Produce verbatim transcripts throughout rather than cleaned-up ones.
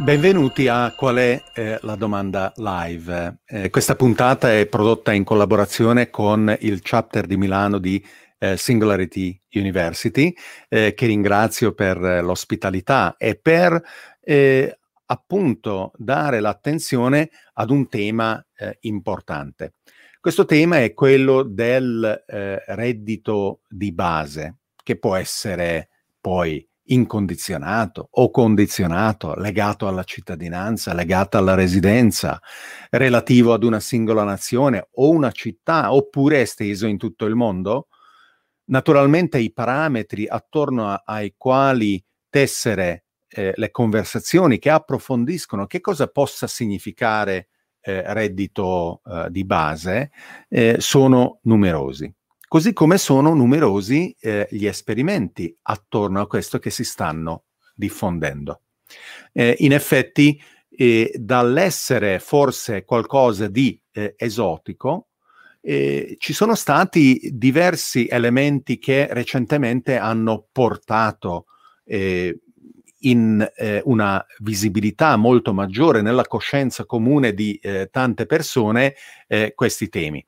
Benvenuti a Qual è eh, la domanda live. Eh, questa puntata è prodotta in collaborazione con il chapter di Milano di eh, Singularity University, eh, che ringrazio per eh, l'ospitalità e per eh, appunto dare l'attenzione ad un tema eh, importante. Questo tema è quello del eh, reddito di base, che può essere poi incondizionato o condizionato, legato alla cittadinanza, legato alla residenza, relativo ad una singola nazione o una città, oppure esteso in tutto il mondo. Naturalmente i parametri attorno a, ai quali tessere eh, le conversazioni che approfondiscono che cosa possa significare eh, reddito eh, di base eh, sono numerosi. Così come sono numerosi eh, gli esperimenti attorno a questo che si stanno diffondendo. Eh, in effetti, eh, dall'essere forse qualcosa di eh, esotico, eh, ci sono stati diversi elementi che recentemente hanno portato eh, in eh, una visibilità molto maggiore nella coscienza comune di eh, tante persone eh, questi temi.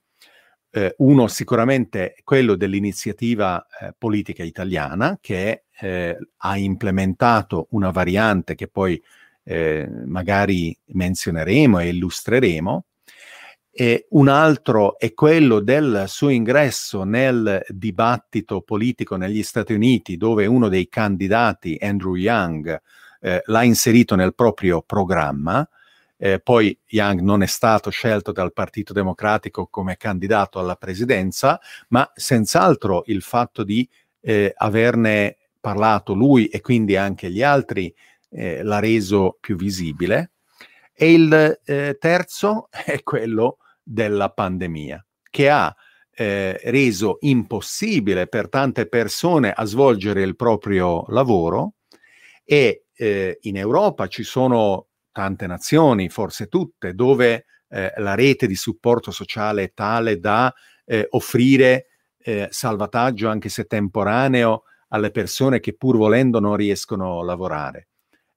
Eh, uno sicuramente quello dell'iniziativa eh, politica italiana che eh, ha implementato una variante che poi eh, magari menzioneremo e illustreremo. E un altro è quello del suo ingresso nel dibattito politico negli Stati Uniti, dove uno dei candidati, Andrew Yang, eh, l'ha inserito nel proprio programma. Eh, poi Yang non è stato scelto dal Partito Democratico come candidato alla presidenza, ma senz'altro il fatto di eh, averne parlato lui e quindi anche gli altri eh, l'ha reso più visibile. E il eh, terzo è quello della pandemia, che ha eh, reso impossibile per tante persone a svolgere il proprio lavoro, e eh, in Europa ci sono tante nazioni, forse tutte, dove eh, la rete di supporto sociale è tale da eh, offrire eh, salvataggio, anche se temporaneo, alle persone che pur volendo non riescono a lavorare.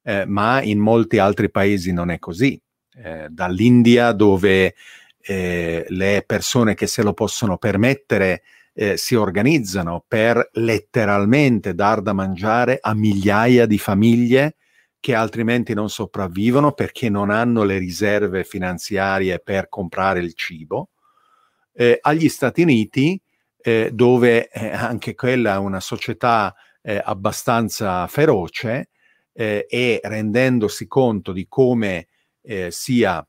Eh, ma in molti altri paesi non è così. Eh, dall'India, dove eh, le persone che se lo possono permettere eh, si organizzano per letteralmente dar da mangiare a migliaia di famiglie che altrimenti non sopravvivono perché non hanno le riserve finanziarie per comprare il cibo, eh, agli Stati Uniti, eh, dove eh, anche quella è una società eh, abbastanza feroce eh, e rendendosi conto di come eh, sia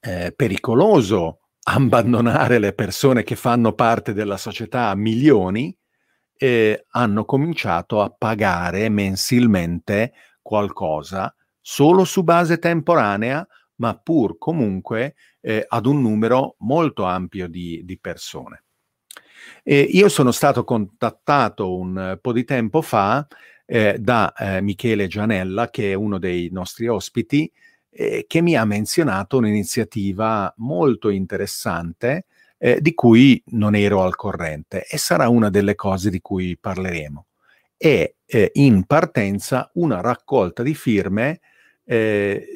eh, pericoloso abbandonare le persone che fanno parte della società a milioni, eh, hanno cominciato a pagare mensilmente qualcosa solo su base temporanea, ma pur comunque eh, ad un numero molto ampio di, di persone. E io sono stato contattato un po' di tempo fa eh, da eh, Michele Gianella, che è uno dei nostri ospiti, eh, che mi ha menzionato un'iniziativa molto interessante eh, di cui non ero al corrente, e sarà una delle cose di cui parleremo. È eh, in partenza una raccolta di firme eh,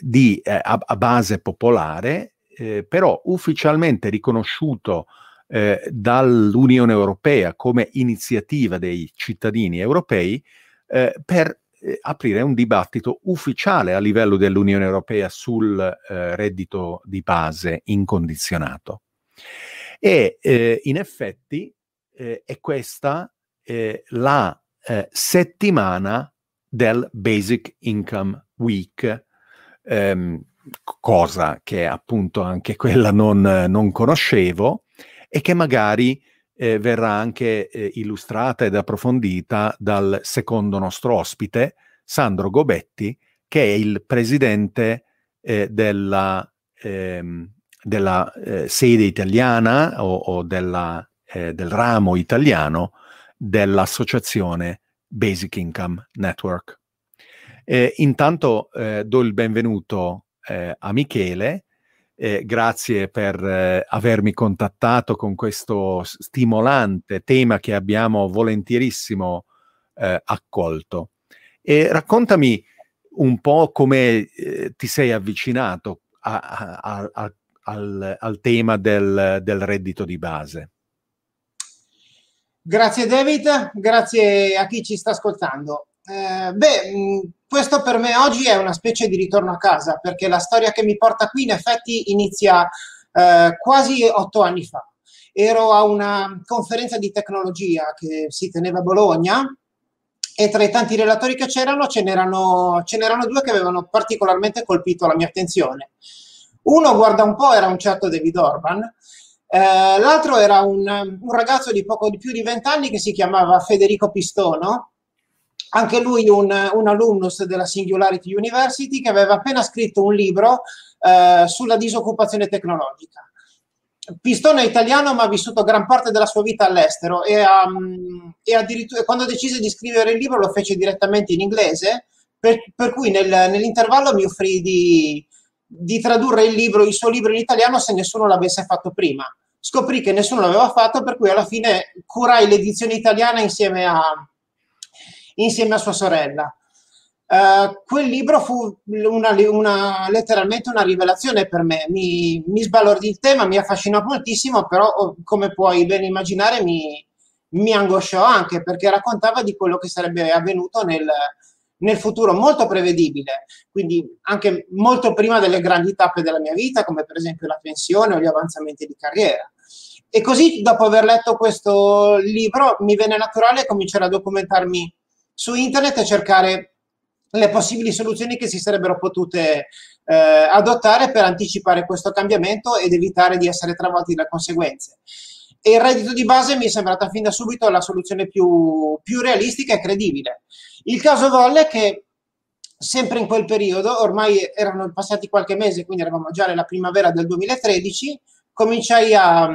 di, eh, a, a base popolare, eh, però ufficialmente riconosciuto eh, dall'Unione Europea come iniziativa dei cittadini europei eh, per eh, aprire un dibattito ufficiale a livello dell'Unione Europea sul eh, reddito di base incondizionato. E eh, in effetti eh, è questa Eh, la eh, settimana del Basic Income Week, ehm, cosa che appunto anche quella non, non conoscevo e che magari eh, verrà anche eh, illustrata ed approfondita dal secondo nostro ospite, Sandro Gobetti, che è il presidente eh, della, ehm, della eh, sede italiana o, o della, eh, del ramo italiano dell'associazione Basic Income Network. Eh, intanto eh, do il benvenuto eh, a Michele, eh, grazie per eh, avermi contattato con questo stimolante tema che abbiamo volentierissimo eh, accolto. E raccontami un po' come eh, ti sei avvicinato a, a, a, al, al tema del, del reddito di base. Grazie David, grazie a chi ci sta ascoltando. Eh, beh, questo per me oggi è una specie di ritorno a casa, perché la storia che mi porta qui in effetti inizia eh, quasi otto anni fa. Ero a una conferenza di tecnologia che si teneva a Bologna e tra i tanti relatori che c'erano ce n'erano, ce n'erano due che avevano particolarmente colpito la mia attenzione. Uno, guarda un po', era un certo David Orban. Eh, l'altro era un, un ragazzo di poco di più di vent'anni che si chiamava Federico Pistono, anche lui un, un alumnus della Singularity University, che aveva appena scritto un libro eh, sulla disoccupazione tecnologica. Pistono è italiano, ma ha vissuto gran parte della sua vita all'estero e, um, e addirittura quando decise di scrivere il libro lo fece direttamente in inglese, per, per cui nel, nell'intervallo mi offrì di... di tradurre il libro, il suo libro in italiano, se nessuno l'avesse fatto prima. Scoprì che nessuno l'aveva fatto, per cui alla fine curai l'edizione italiana insieme a, insieme a sua sorella. Uh, quel libro fu una, una, letteralmente una rivelazione per me. Mi, mi sbalordì il tema, mi affascinò moltissimo, però come puoi ben immaginare mi, mi angosciò anche, perché raccontava di quello che sarebbe avvenuto nel... nel futuro molto prevedibile, quindi anche molto prima delle grandi tappe della mia vita, come per esempio la pensione o gli avanzamenti di carriera. E così, dopo aver letto questo libro, mi venne naturale cominciare a documentarmi su internet e cercare le possibili soluzioni che si sarebbero potute eh, adottare per anticipare questo cambiamento ed evitare di essere travolti dalle conseguenze. E il reddito di base mi è sembrata fin da subito la soluzione più, più realistica e credibile. Il caso volle che sempre in quel periodo, ormai erano passati qualche mese, quindi eravamo già nella primavera del duemilatredici, cominciai a,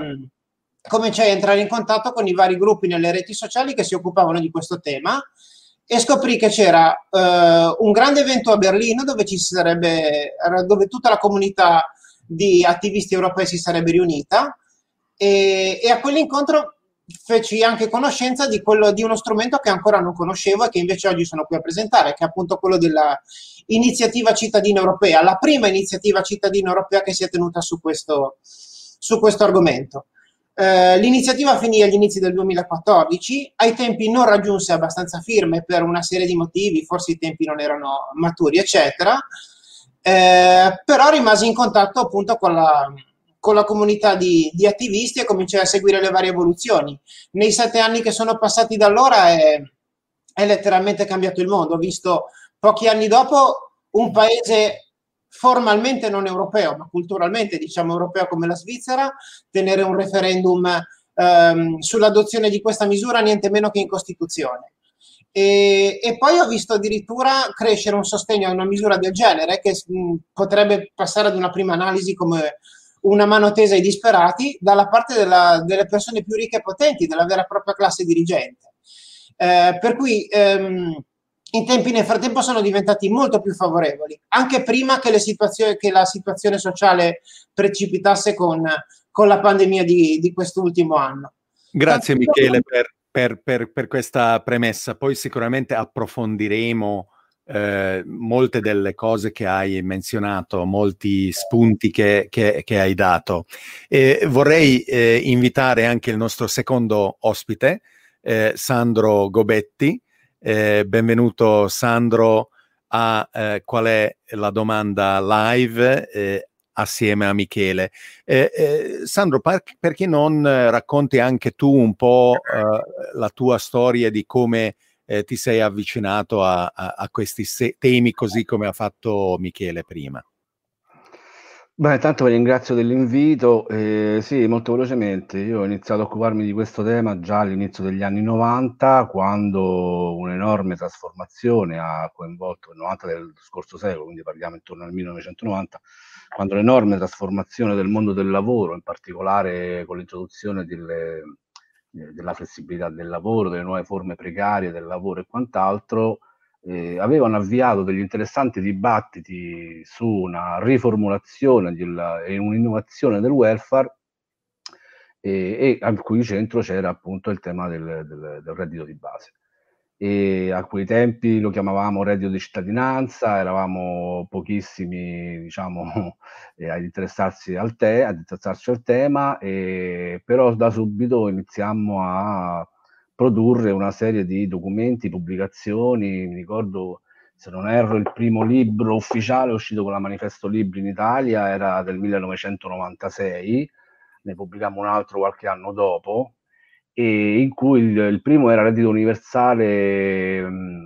cominciai a entrare in contatto con i vari gruppi nelle reti sociali che si occupavano di questo tema e scoprì che c'era eh, un grande evento a Berlino dove, ci sarebbe, dove tutta la comunità di attivisti europei si sarebbe riunita. E, e a quell'incontro feci anche conoscenza di, quello, di uno strumento che ancora non conoscevo e che invece oggi sono qui a presentare, che è appunto quello dell'iniziativa cittadina europea, la prima iniziativa cittadina europea che si è tenuta su questo, su questo argomento. Eh, l'iniziativa finì agli inizi del duemilaquattordici, ai tempi non raggiunse abbastanza firme per una serie di motivi, forse i tempi non erano maturi, eccetera, eh, però rimasi in contatto appunto con la... con la comunità di, di attivisti e cominciai a seguire le varie evoluzioni. Nei sette anni che sono passati da allora è, è letteralmente cambiato il mondo. Ho visto pochi anni dopo un paese formalmente non europeo, ma culturalmente diciamo europeo come la Svizzera, tenere un referendum ehm, sull'adozione di questa misura niente meno che in Costituzione. E, e poi ho visto addirittura crescere un sostegno a una misura del genere che mh, potrebbe passare ad una prima analisi come... una mano tesa ai disperati dalla parte della, delle persone più ricche e potenti, della vera e propria classe dirigente. Eh, per cui ehm, i tempi nel frattempo sono diventati molto più favorevoli, anche prima che, le situazio- che la situazione sociale precipitasse con, con la pandemia di, di quest'ultimo anno. Grazie Tanto Michele per, per, per, per questa premessa, poi sicuramente approfondiremo Eh, molte delle cose che hai menzionato, molti spunti che, che, che hai dato. Eh, vorrei eh, invitare anche il nostro secondo ospite, eh, Sandro Gobetti. Eh, benvenuto Sandro a eh, Qual è la domanda live eh, assieme a Michele. Eh, eh, Sandro, par- perché non racconti anche tu un po' eh, la tua storia di come Eh, ti sei avvicinato a, a, a questi se- temi, così come ha fatto Michele prima. Beh, tanto vi ringrazio dell'invito. Eh, sì, molto velocemente, io ho iniziato a occuparmi di questo tema già all'inizio degli anni novanta, quando un'enorme trasformazione ha coinvolto il novanta del scorso secolo, quindi parliamo intorno al millenovecentonovanta, quando l'enorme trasformazione del mondo del lavoro, in particolare con l'introduzione delle... della flessibilità del lavoro, delle nuove forme precarie del lavoro e quant'altro, eh, avevano avviato degli interessanti dibattiti su una riformulazione e un'innovazione del welfare, e, e al cui centro c'era appunto il tema del, del, del reddito di base. e a quei tempi lo chiamavamo reddito di cittadinanza, eravamo pochissimi, diciamo, eh, ad interessarsi al te- ad interessarci al tema, e però da subito iniziammo a produrre una serie di documenti, pubblicazioni. Mi ricordo, se non erro, il primo libro ufficiale uscito con la Manifesto Libri in Italia era del millenovecentonovantasei, ne pubblicammo un altro qualche anno dopo, e in cui il, il primo era Reddito Universale,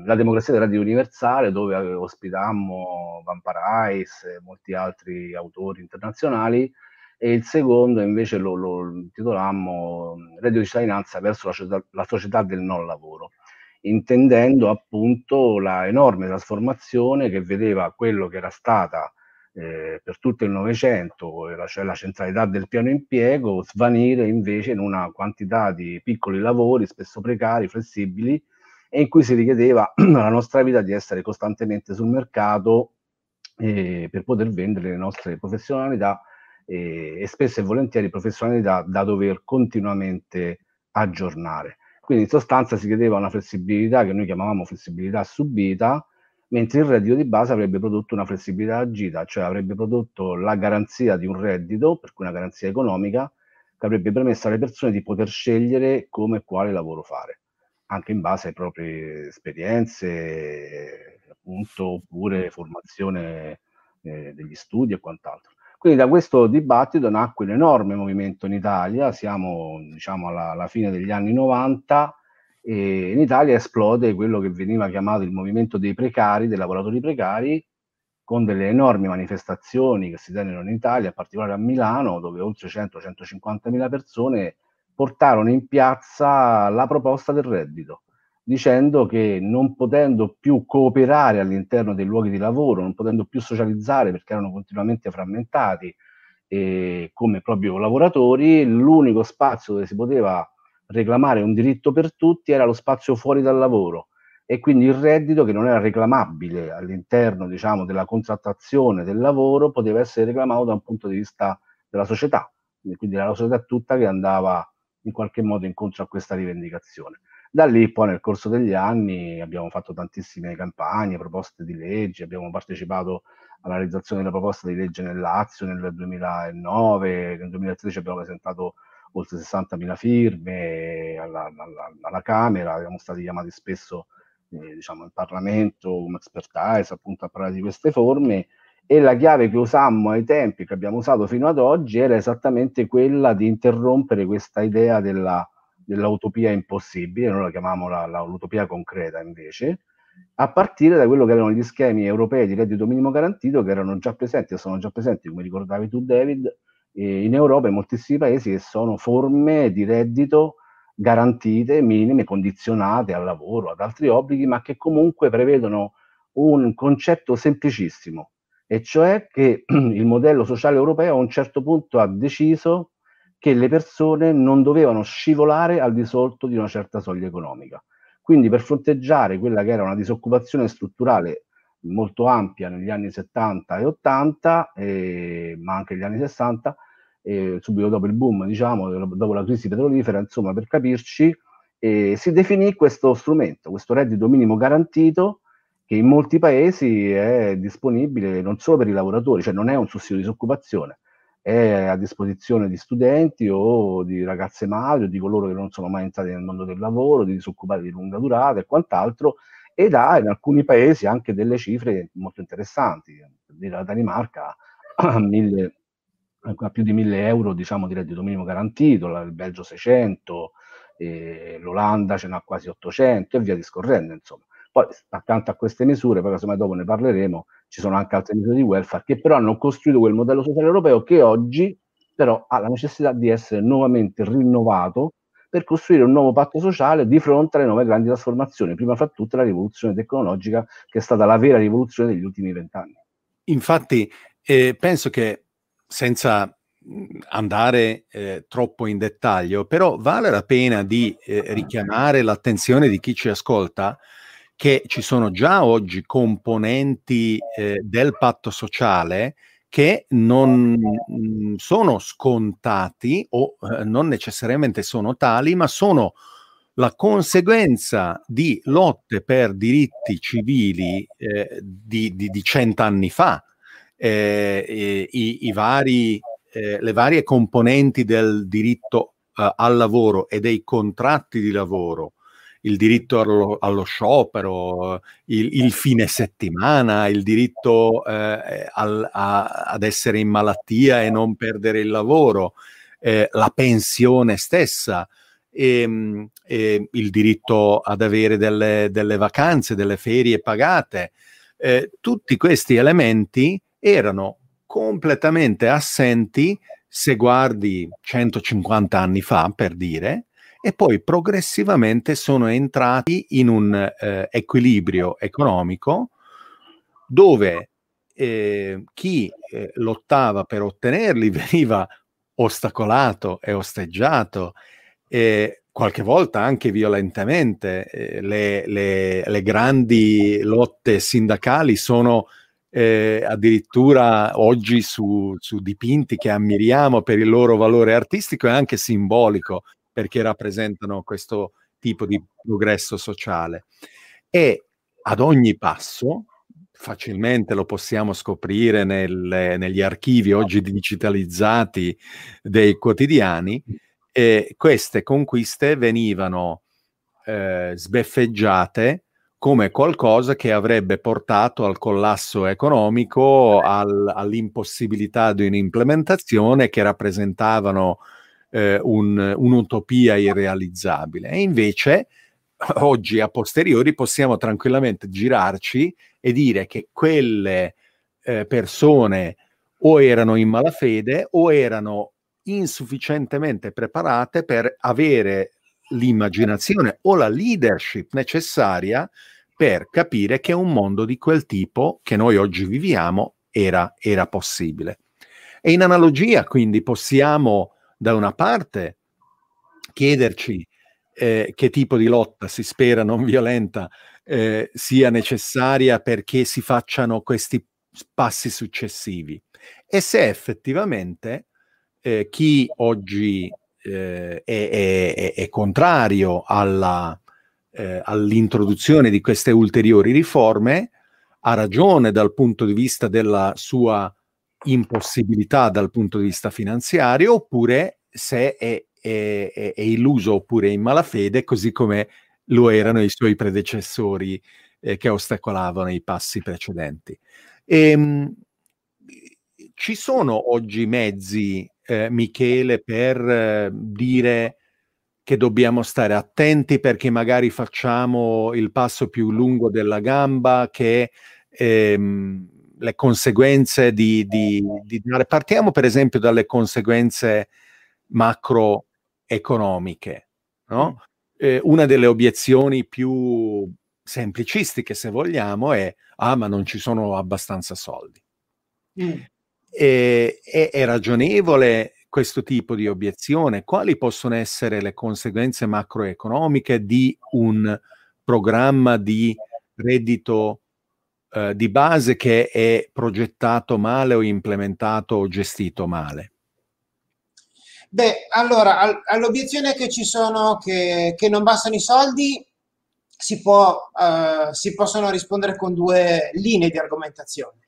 la democrazia del Reddito Universale, dove ospitammo Vamparais e molti altri autori internazionali, e il secondo invece lo, lo intitolammo Reddito di cittadinanza verso la società, la società del non lavoro, intendendo appunto la enorme trasformazione che vedeva quello che era stata eh, per tutto il Novecento, cioè la centralità del piano impiego, svanire invece in una quantità di piccoli lavori, spesso precari, flessibili, e in cui si richiedeva alla nostra vita di essere costantemente sul mercato eh, per poter vendere le nostre professionalità, eh, e spesso e volentieri professionalità da dover continuamente aggiornare. Quindi in sostanza si chiedeva una flessibilità che noi chiamavamo flessibilità subita, mentre il reddito di base avrebbe prodotto una flessibilità agita, cioè avrebbe prodotto la garanzia di un reddito, per cui una garanzia economica, che avrebbe permesso alle persone di poter scegliere come e quale lavoro fare, anche in base alle proprie esperienze, appunto, oppure formazione eh, degli studi e quant'altro. Quindi da questo dibattito nacque un enorme movimento in Italia. Siamo, diciamo, alla, alla fine degli anni novanta, e in Italia esplode quello che veniva chiamato il movimento dei precari, dei lavoratori precari, con delle enormi manifestazioni che si tennero in Italia, in particolare a Milano, dove oltre cento centocinquantamila persone portarono in piazza la proposta del reddito, dicendo che non potendo più cooperare all'interno dei luoghi di lavoro, non potendo più socializzare perché erano continuamente frammentati eh, come proprio lavoratori, l'unico spazio dove si poteva reclamare un diritto per tutti era lo spazio fuori dal lavoro, e quindi il reddito, che non era reclamabile all'interno, diciamo, della contrattazione del lavoro, poteva essere reclamato da un punto di vista della società, quindi era la società tutta che andava in qualche modo incontro a questa rivendicazione. Da lì poi nel corso degli anni abbiamo fatto tantissime campagne, proposte di legge, abbiamo partecipato alla realizzazione della proposta di legge nel Lazio nel duemilanove, nel duemilatredici abbiamo presentato oltre sessantamila firme alla, alla, alla Camera, siamo stati chiamati spesso eh, diciamo, in Parlamento come expertise, appunto, a parlare di queste forme, e la chiave che usammo ai tempi, che abbiamo usato fino ad oggi, era esattamente quella di interrompere questa idea della dell'utopia impossibile, noi la chiamiamo la, la, l'utopia concreta invece, a partire da quello che erano gli schemi europei di reddito minimo garantito, che erano già presenti e sono già presenti, come ricordavi tu David, eh, in Europa, in moltissimi paesi, che sono forme di reddito garantite, minime, condizionate al lavoro, ad altri obblighi, ma che comunque prevedono un concetto semplicissimo, e cioè che il modello sociale europeo a un certo punto ha deciso che le persone non dovevano scivolare al di sotto di una certa soglia economica. Quindi per fronteggiare quella che era una disoccupazione strutturale molto ampia negli anni settanta e ottanta, eh, ma anche negli anni sessanta, eh, subito dopo il boom, diciamo, dopo la crisi petrolifera, insomma, per capirci, eh, si definì questo strumento, questo reddito minimo garantito, che in molti paesi è disponibile non solo per i lavoratori, cioè non è un sussidio di disoccupazione, è a disposizione di studenti o di ragazze madri o di coloro che non sono mai entrati nel mondo del lavoro, di disoccupati di lunga durata e quant'altro, ed ha in alcuni paesi anche delle cifre molto interessanti, per dire la Danimarca a, mille, a più di mille euro, diciamo, di reddito minimo garantito, il Belgio seicento, eh, l'Olanda ce n'ha quasi ottocento e via discorrendo, insomma. Poi accanto a queste misure, poi casomai dopo ne parleremo, ci sono anche altre misure di welfare che però hanno costruito quel modello sociale europeo, che oggi però ha la necessità di essere nuovamente rinnovato per costruire un nuovo patto sociale di fronte alle nuove grandi trasformazioni, prima fra tutte la rivoluzione tecnologica, che è stata la vera rivoluzione degli ultimi vent'anni. Infatti eh, penso che, senza andare eh, troppo in dettaglio, però vale la pena di eh, richiamare l'attenzione di chi ci ascolta che ci sono già oggi componenti eh, del patto sociale che non mh, sono scontati o eh, non necessariamente sono tali, ma sono la conseguenza di lotte per diritti civili eh, di, di, di cent'anni fa, eh, eh, i, i vari, eh, le varie componenti del diritto eh, al lavoro e dei contratti di lavoro, il diritto allo, allo sciopero, il, il fine settimana, il diritto eh, al, a, ad essere in malattia e non perdere il lavoro, eh, la pensione stessa, e, e il diritto ad avere delle, delle vacanze, delle ferie pagate. Eh, tutti questi elementi erano completamente assenti se guardi centocinquanta anni fa, per dire, e poi progressivamente sono entrati in un eh, equilibrio economico dove eh, chi eh, lottava per ottenerli veniva ostacolato e osteggiato, e qualche volta anche violentemente. Eh, le, le, le grandi lotte sindacali sono eh, addirittura oggi su, su dipinti che ammiriamo per il loro valore artistico e anche simbolico, perché rappresentano questo tipo di progresso sociale. E ad ogni passo, facilmente lo possiamo scoprire nel, negli archivi oggi digitalizzati dei quotidiani, e queste conquiste venivano eh, sbeffeggiate come qualcosa che avrebbe portato al collasso economico, al, all'impossibilità di un'implementazione, che rappresentavano Eh, un, un'utopia irrealizzabile. E invece oggi, a posteriori, possiamo tranquillamente girarci e dire che quelle eh, persone o erano in malafede o erano insufficientemente preparate per avere l'immaginazione o la leadership necessaria per capire che un mondo di quel tipo che noi oggi viviamo era, era possibile. E in analogia, quindi, possiamo da una parte chiederci eh, che tipo di lotta, si spera non violenta, eh, sia necessaria perché si facciano questi passi successivi, e se effettivamente eh, chi oggi eh, è, è, è contrario alla, eh, all'introduzione di queste ulteriori riforme ha ragione dal punto di vista della sua impossibilità dal punto di vista finanziario, oppure se è, è, è, è illuso oppure in malafede, così come lo erano i suoi predecessori eh, che ostacolavano i passi precedenti. E, mh, ci sono oggi mezzi, eh, Michele, per eh, dire che dobbiamo stare attenti perché magari facciamo il passo più lungo della gamba, che ehm, le conseguenze di, di, di... Partiamo per esempio dalle conseguenze macroeconomiche, no? Eh, una delle obiezioni più semplicistiche, se vogliamo, è ah, ma non ci sono abbastanza soldi. Mm. Eh, è, è ragionevole questo tipo di obiezione? Quali possono essere le conseguenze macroeconomiche di un programma di reddito di base che è progettato male o implementato o gestito male? Beh, allora, al, all'obiezione che ci sono, che, che non bastano i soldi, si, può, uh, si possono rispondere con due linee di argomentazione.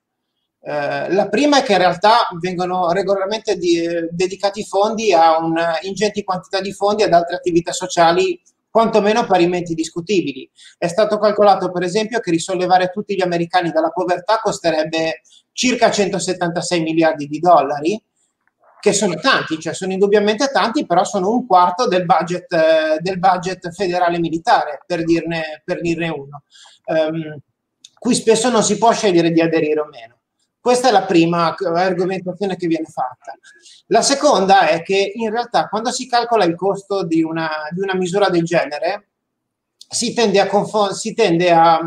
Uh, la prima è che in realtà vengono regolarmente di, dedicati fondi a un'ingente quantità di fondi ad altre attività sociali, quantomeno parimenti discutibili. È stato calcolato, per esempio, che risollevare tutti gli americani dalla povertà costerebbe circa centosettantasei miliardi di dollari, che sono tanti, cioè sono indubbiamente tanti, però sono un quarto del budget, eh, del budget federale militare, per dirne, per dirne uno. Um, qui spesso non si può scegliere di aderire o meno. Questa è la prima argomentazione che viene fatta. La seconda è che in realtà quando si calcola il costo di una, di una misura del genere si tende, a, confo- si tende a,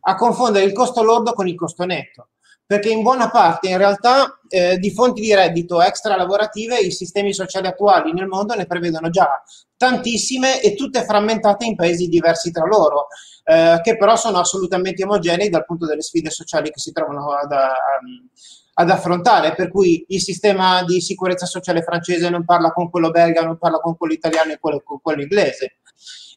a confondere il costo lordo con il costo netto, perché in buona parte in realtà eh, di fonti di reddito extra lavorative i sistemi sociali attuali nel mondo ne prevedono già tantissime e tutte frammentate in paesi diversi tra loro, eh, che però sono assolutamente omogenei dal punto delle sfide sociali che si trovano ad, a, ad affrontare, per cui il sistema di sicurezza sociale francese non parla con quello belga, non parla con quello italiano e quello, con quello inglese.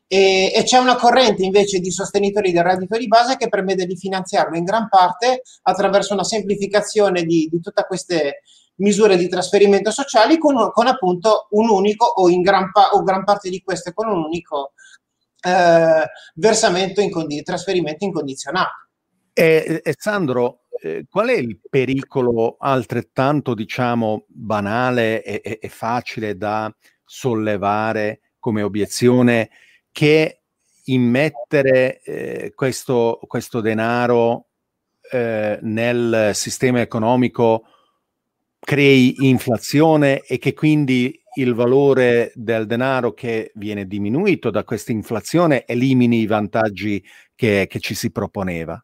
E, e c'è una corrente invece di sostenitori del reddito di base che permette di finanziarlo in gran parte attraverso una semplificazione di, di tutte queste misure di trasferimento sociali con, con appunto un unico o, in gran, pa- o gran parte di queste con un unico eh, versamento in condi- trasferimento incondizionato. E, e Sandro, eh, qual è il pericolo altrettanto, diciamo, banale e, e, e facile da sollevare come obiezione che immettere eh, questo, questo denaro eh, nel sistema economico crei inflazione e che quindi il valore del denaro che viene diminuito da questa inflazione elimini i vantaggi che, che ci si proponeva?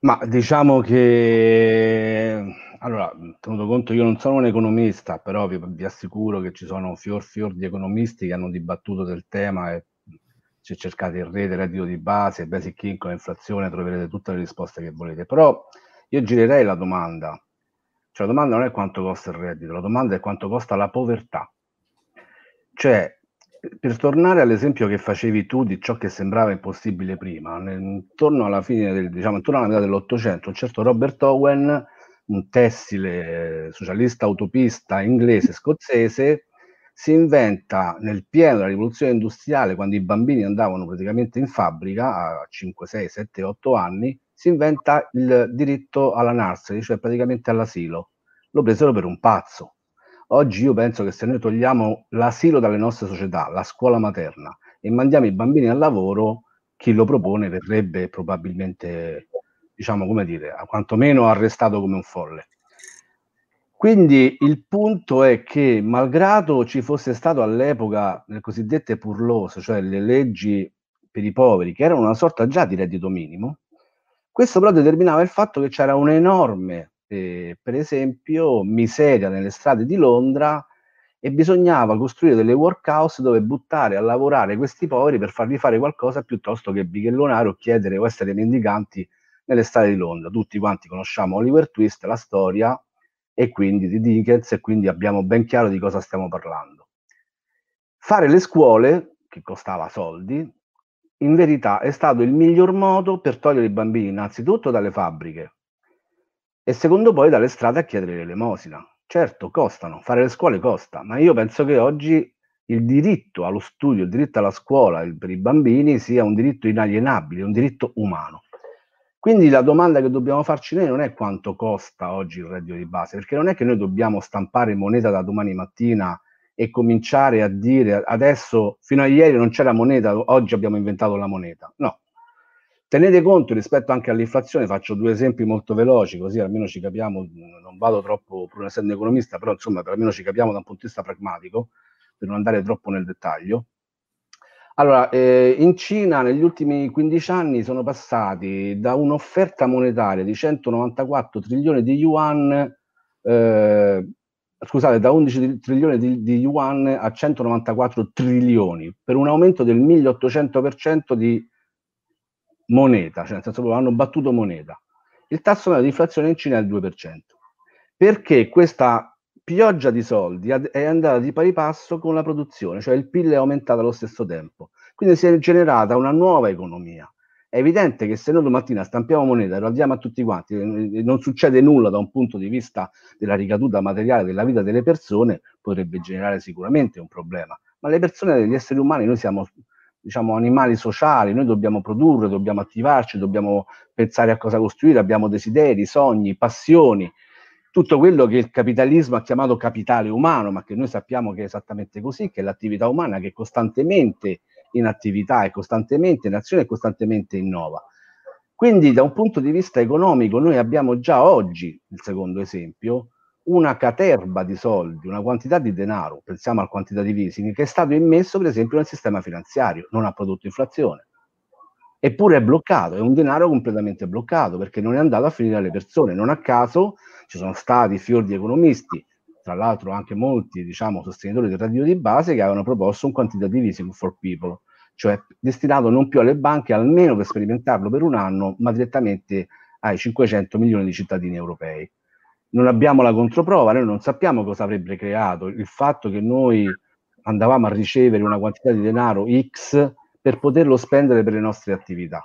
Ma diciamo che, allora, tenuto conto, io non sono un economista, però vi, vi assicuro che ci sono fior fior di economisti che hanno dibattuto del tema e se cercate il rete, reddito di base, basic income, inflazione, troverete tutte le risposte che volete. Però io girerei la domanda. Cioè la domanda non è quanto costa il reddito, la domanda è quanto costa la povertà. Cioè, per tornare all'esempio che facevi tu di ciò che sembrava impossibile prima, intorno alla fine, del, diciamo, intorno alla metà dell'Ottocento, un certo Robert Owen, un tessile socialista utopista inglese scozzese, si inventa nel pieno della rivoluzione industriale, quando i bambini andavano praticamente in fabbrica a cinque, sei, sette, otto anni, si inventa il diritto alla nursery, cioè praticamente all'asilo. Lo presero per un pazzo. Oggi io penso che se noi togliamo l'asilo dalle nostre società, la scuola materna, e mandiamo i bambini al lavoro, chi lo propone verrebbe probabilmente, diciamo, come dire, a quantomeno arrestato come un folle. Quindi il punto è che, malgrado ci fosse stato all'epoca le cosiddette purlose, cioè le leggi per i poveri, che erano una sorta già di reddito minimo, questo però determinava il fatto che c'era un'enorme, eh, per esempio, miseria nelle strade di Londra e bisognava costruire delle workhouse dove buttare a lavorare questi poveri per fargli fare qualcosa piuttosto che bighellonare o chiedere o essere mendicanti nelle strade di Londra. Tutti quanti conosciamo Oliver Twist, la storia, e quindi di Dickens, e quindi abbiamo ben chiaro di cosa stiamo parlando. Fare le scuole, che costava soldi, in verità è stato il miglior modo per togliere i bambini innanzitutto dalle fabbriche e secondo poi dalle strade a chiedere l'elemosina. Certo, costano, fare le scuole costa, ma io penso che oggi il diritto allo studio, il diritto alla scuola il, per i bambini sia un diritto inalienabile, un diritto umano. Quindi la domanda che dobbiamo farci noi non è quanto costa oggi il reddito di base, perché non è che noi dobbiamo stampare moneta da domani mattina e cominciare a dire adesso, fino a ieri non c'era moneta, oggi abbiamo inventato la moneta. No, tenete conto rispetto anche all'inflazione, faccio due esempi molto veloci così almeno ci capiamo, non vado troppo pur essendo economista, però insomma per almeno ci capiamo da un punto di vista pragmatico, per non andare troppo nel dettaglio. Allora, eh, in Cina negli ultimi quindici anni sono passati da un'offerta monetaria di centonovantaquattro trilioni di yuan eh, scusate, da undici trilioni di, di yuan a centonovantaquattro trilioni, per un aumento del milleottocento per cento di moneta, cioè nel senso che hanno battuto moneta. Il tasso medio di inflazione in Cina è il due per cento, perché questa pioggia di soldi è andata di pari passo con la produzione, cioè il P I L è aumentato allo stesso tempo, quindi si è generata una nuova economia. È evidente che se noi domattina stampiamo moneta e lo diamo a tutti quanti, non succede nulla da un punto di vista della ricaduta materiale della vita delle persone, potrebbe generare sicuramente un problema. Ma le persone, gli esseri umani, noi siamo, diciamo, animali sociali, noi dobbiamo produrre, dobbiamo attivarci, dobbiamo pensare a cosa costruire, abbiamo desideri, sogni, passioni, tutto quello che il capitalismo ha chiamato capitale umano, ma che noi sappiamo che è esattamente così, che è l'attività umana che costantemente in attività e costantemente in azione e costantemente innova. Quindi da un punto di vista economico noi abbiamo già oggi, il secondo esempio, una caterba di soldi, una quantità di denaro, pensiamo al quantitative easing, che è stato immesso per esempio nel sistema finanziario, non ha prodotto inflazione. Eppure è bloccato, è un denaro completamente bloccato perché non è andato a finire alle persone. Non a caso ci sono stati fior di economisti, tra l'altro anche molti, diciamo, sostenitori del reddito di base che avevano proposto un quantitative easing for people, cioè destinato non più alle banche, almeno per sperimentarlo per un anno, ma direttamente ai cinquecento milioni di cittadini europei. Non abbiamo la controprova, noi non sappiamo cosa avrebbe creato il fatto che noi andavamo a ricevere una quantità di denaro X per poterlo spendere per le nostre attività.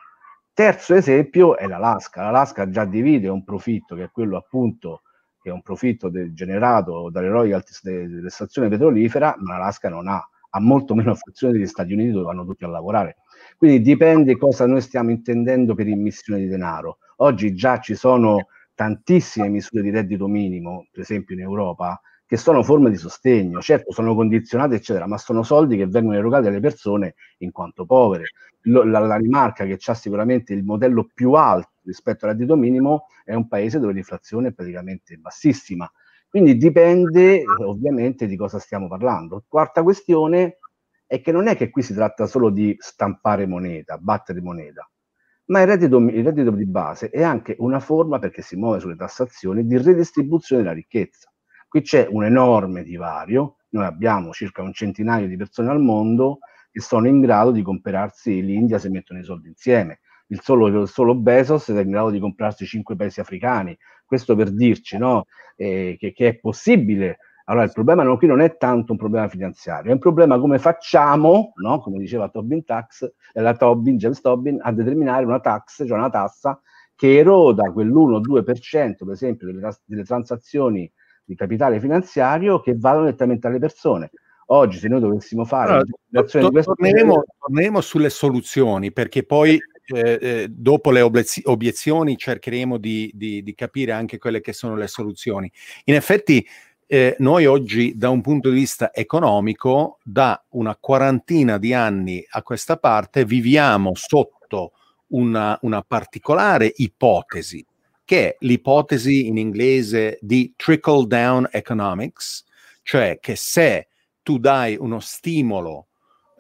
Terzo esempio è l'Alaska. L'Alaska già divide un profitto, che è quello appunto, che è un profitto del, generato dalle royalties dell'estrazione petrolifera, ma l'Alaska non ha, ha molto meno funzione degli Stati Uniti, dove vanno tutti a lavorare. Quindi dipende cosa noi stiamo intendendo per immissione di denaro. Oggi già ci sono tantissime misure di reddito minimo, per esempio in Europa, che sono forme di sostegno, certo sono condizionate eccetera, ma sono soldi che vengono erogati alle persone in quanto povere. La Danimarca, che ha sicuramente il modello più alto rispetto al reddito minimo, è un paese dove l'inflazione è praticamente bassissima. Quindi dipende ovviamente di cosa stiamo parlando. Quarta questione è che non è che qui si tratta solo di stampare moneta, battere moneta, ma il reddito, il reddito di base è anche una forma, perché si muove sulle tassazioni, di redistribuzione della ricchezza. Qui c'è un enorme divario, noi abbiamo circa un centinaio di persone al mondo che sono in grado di comprarsi l'India se mettono i soldi insieme, il solo, il solo Bezos è in grado di comprarsi cinque paesi africani, questo per dirci, no? eh, che, che è possibile. Allora il problema non, qui non è tanto un problema finanziario, è un problema come facciamo, no? Come diceva Tobin Tax, eh, la Tobin, James Tobin, a determinare una tax, cioè una tassa che eroda quell'uno o due per cento per esempio delle, delle transazioni di capitale finanziario che vadano direttamente alle persone. Oggi se noi dovessimo fare allora, una to- di questo torneremo, tipo... torneremo sulle soluzioni, perché poi eh, eh, dopo le obiez- obiezioni cercheremo di, di, di capire anche quelle che sono le soluzioni. In effetti eh, noi oggi da un punto di vista economico da una quarantina di anni a questa parte viviamo sotto una, una particolare ipotesi, che è l'ipotesi in inglese di trickle down economics, cioè che se tu dai uno stimolo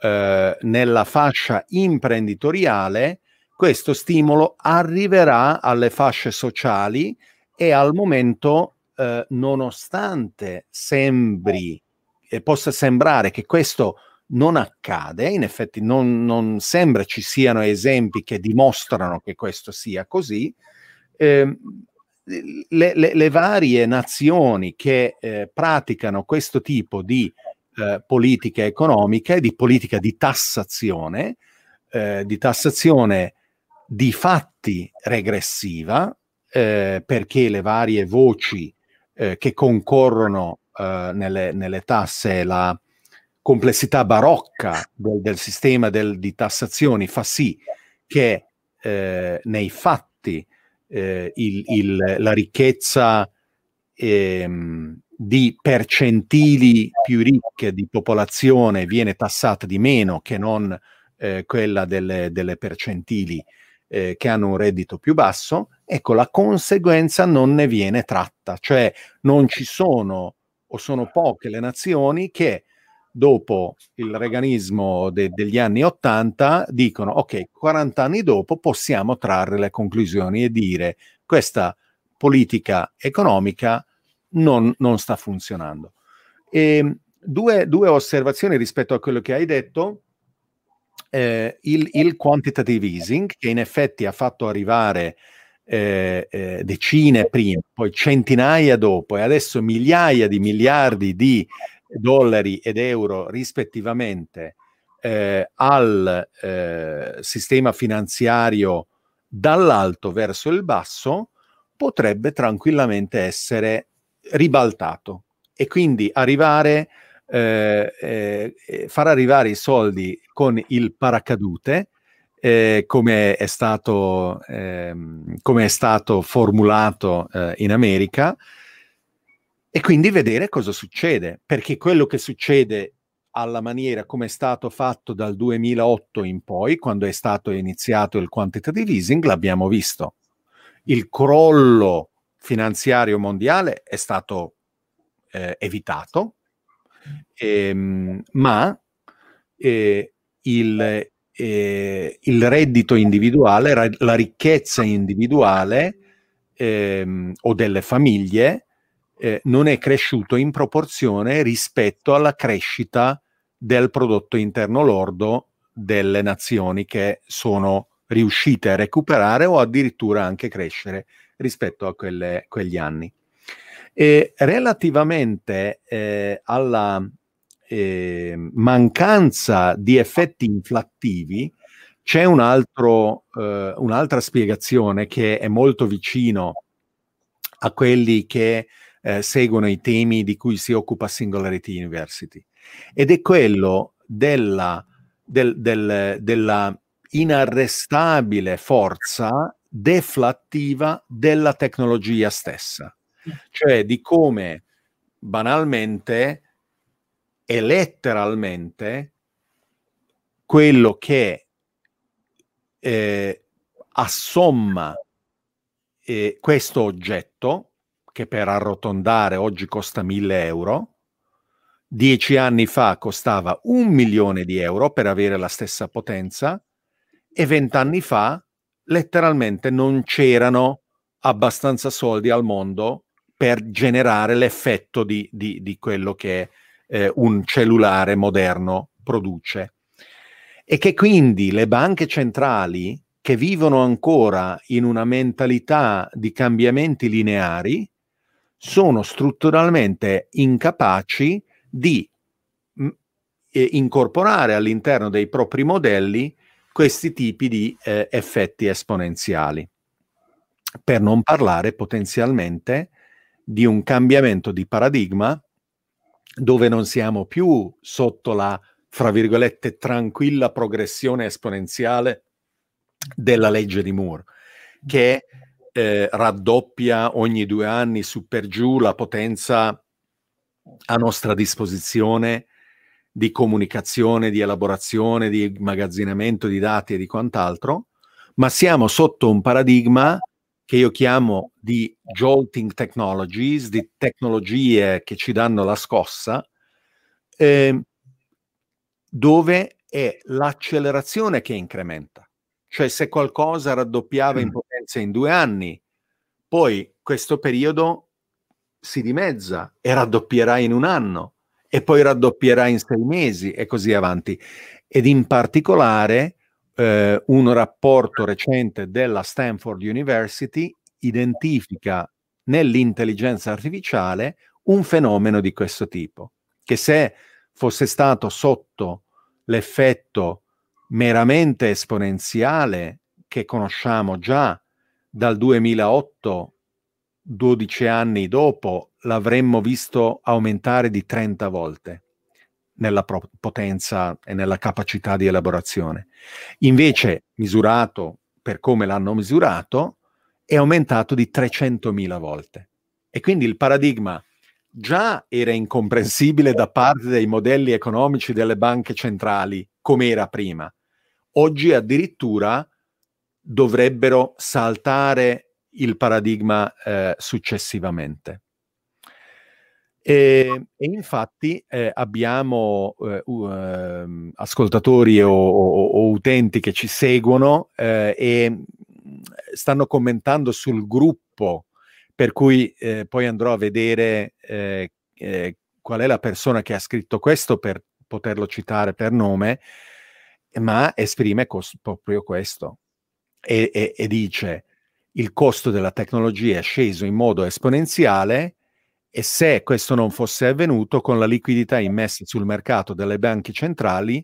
eh, nella fascia imprenditoriale, questo stimolo arriverà alle fasce sociali e al momento, eh, nonostante sembri, eh, possa sembrare che questo non accade, in effetti non, non sembra ci siano esempi che dimostrano che questo sia così. Eh, le, le, le varie nazioni che eh, praticano questo tipo di eh, politica economica e di politica di tassazione, eh, di tassazione di fatti regressiva, eh, perché le varie voci eh, che concorrono eh, nelle, nelle tasse, la complessità barocca del, del sistema del, di tassazioni fa sì che eh, nei fatti Eh, il, il, la ricchezza ehm, di percentili più ricche di popolazione viene tassata di meno che non eh, quella delle, delle percentili eh, che hanno un reddito più basso. Ecco, la conseguenza non ne viene tratta, cioè non ci sono o sono poche le nazioni che dopo il reaganismo de- degli anni ottanta dicono ok, quaranta anni dopo possiamo trarre le conclusioni e dire questa politica economica non, non sta funzionando. E due, due osservazioni rispetto a quello che hai detto, eh, il, il quantitative easing, che in effetti ha fatto arrivare eh, eh, decine prima, poi centinaia dopo e adesso migliaia di miliardi di dollari ed euro rispettivamente eh, al eh, sistema finanziario dall'alto verso il basso, potrebbe tranquillamente essere ribaltato e quindi arrivare eh, eh, far arrivare i soldi con il paracadute, eh, come è stato eh, come è stato formulato eh, in America. E quindi vedere cosa succede, perché quello che succede alla maniera come è stato fatto dal duemilaotto in poi, quando è stato iniziato il quantitative easing, l'abbiamo visto. Il crollo finanziario mondiale è stato eh, evitato, ehm, ma eh, il, eh, il reddito individuale, la ricchezza individuale ehm, o delle famiglie, Eh, non è cresciuto in proporzione rispetto alla crescita del prodotto interno lordo delle nazioni che sono riuscite a recuperare o addirittura anche crescere rispetto a quelle, quegli anni. E relativamente eh, alla, eh, mancanza di effetti inflattivi c'è un altro, eh, un'altra spiegazione che è molto vicino a quelli che eh, seguono i temi di cui si occupa Singularity University, ed è quello della, del, del, della inarrestabile forza deflattiva della tecnologia stessa, cioè di come banalmente e letteralmente quello che eh, assomma eh, questo oggetto, che per arrotondare oggi costa mille euro, dieci anni fa costava un milione di euro per avere la stessa potenza, e vent'anni fa letteralmente non c'erano abbastanza soldi al mondo per generare l'effetto di, di, di quello che eh, un cellulare moderno produce. E che quindi le banche centrali, che vivono ancora in una mentalità di cambiamenti lineari, sono strutturalmente incapaci di mh, eh, incorporare all'interno dei propri modelli questi tipi di eh, effetti esponenziali. Per non parlare potenzialmente di un cambiamento di paradigma dove non siamo più sotto la, fra virgolette, tranquilla progressione esponenziale della legge di Moore, che eh, raddoppia ogni due anni su per giù la potenza a nostra disposizione di comunicazione, di elaborazione, di immagazzinamento di dati e di quant'altro, ma siamo sotto un paradigma che io chiamo di jolting technologies, di tecnologie che ci danno la scossa, eh, dove è l'accelerazione che incrementa. Cioè, se qualcosa raddoppiava in potenza in due anni, poi questo periodo si dimezza e raddoppierà in un anno, e poi raddoppierà in sei mesi e così avanti. Ed in particolare eh, un rapporto recente della Stanford University identifica nell'intelligenza artificiale un fenomeno di questo tipo, che se fosse stato sotto l'effetto meramente esponenziale che conosciamo già dal duemilaotto, dodici anni dopo, l'avremmo visto aumentare di trenta volte nella pro- potenza e nella capacità di elaborazione. Invece, misurato per come l'hanno misurato, è aumentato di trecentomila volte. E quindi il paradigma già era incomprensibile da parte dei modelli economici delle banche centrali, come era prima. Oggi addirittura dovrebbero saltare il paradigma eh, successivamente. E, e infatti eh, abbiamo eh, uh, ascoltatori o, o, o utenti che ci seguono eh, e stanno commentando sul gruppo, per cui eh, poi andrò a vedere eh, eh, qual è la persona che ha scritto questo per poterlo citare per nome, ma esprime cos- proprio questo e, e, e dice: il costo della tecnologia è sceso in modo esponenziale, e se questo non fosse avvenuto, con la liquidità immessa sul mercato dalle banche centrali,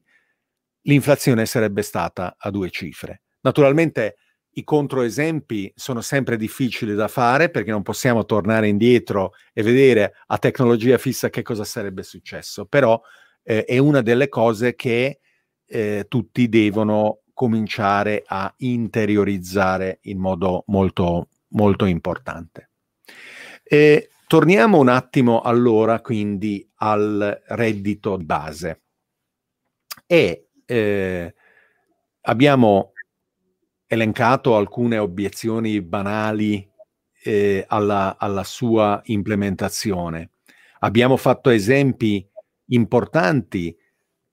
l'inflazione sarebbe stata a due cifre. Naturalmente i controesempi sono sempre difficili da fare, perché non possiamo tornare indietro e vedere a tecnologia fissa che cosa sarebbe successo, però eh, è una delle cose che eh, tutti devono cominciare a interiorizzare in modo molto, molto importante. E torniamo un attimo allora quindi al reddito base, e eh, abbiamo elencato alcune obiezioni banali eh, alla, alla sua implementazione. Abbiamo fatto esempi importanti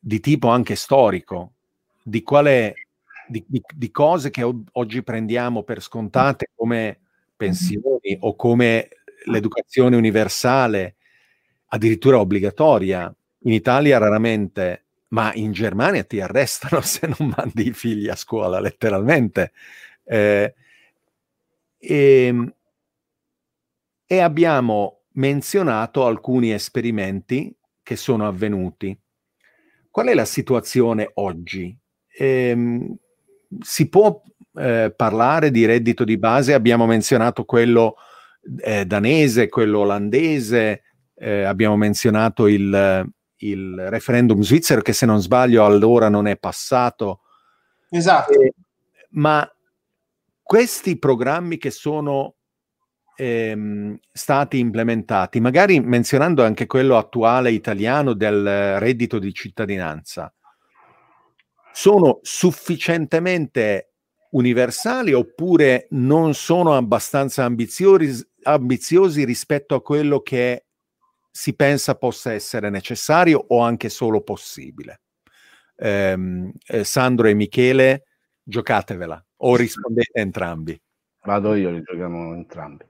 di tipo anche storico, di, quale, di, di, di cose che o- oggi prendiamo per scontate come pensioni o come l'educazione universale, addirittura obbligatoria. In Italia raramente, ma in Germania ti arrestano se non mandi i figli a scuola, letteralmente. Eh, e, e abbiamo menzionato alcuni esperimenti che sono avvenuti. Qual è la situazione oggi? Ehm, si può eh, parlare di reddito di base? Abbiamo menzionato quello eh, danese, quello olandese, eh, abbiamo menzionato il, il referendum svizzero, che se non sbaglio allora non è passato. Esatto. Eh, ma questi programmi che sono ehm, stati implementati, magari menzionando anche quello attuale italiano del reddito di cittadinanza, sono sufficientemente universali oppure non sono abbastanza ambiziosi, ambiziosi rispetto a quello che si pensa possa essere necessario o anche solo possibile? Eh, eh, Sandro e Michele, giocatevela o rispondete entrambi. Vado io, li giochiamo entrambi.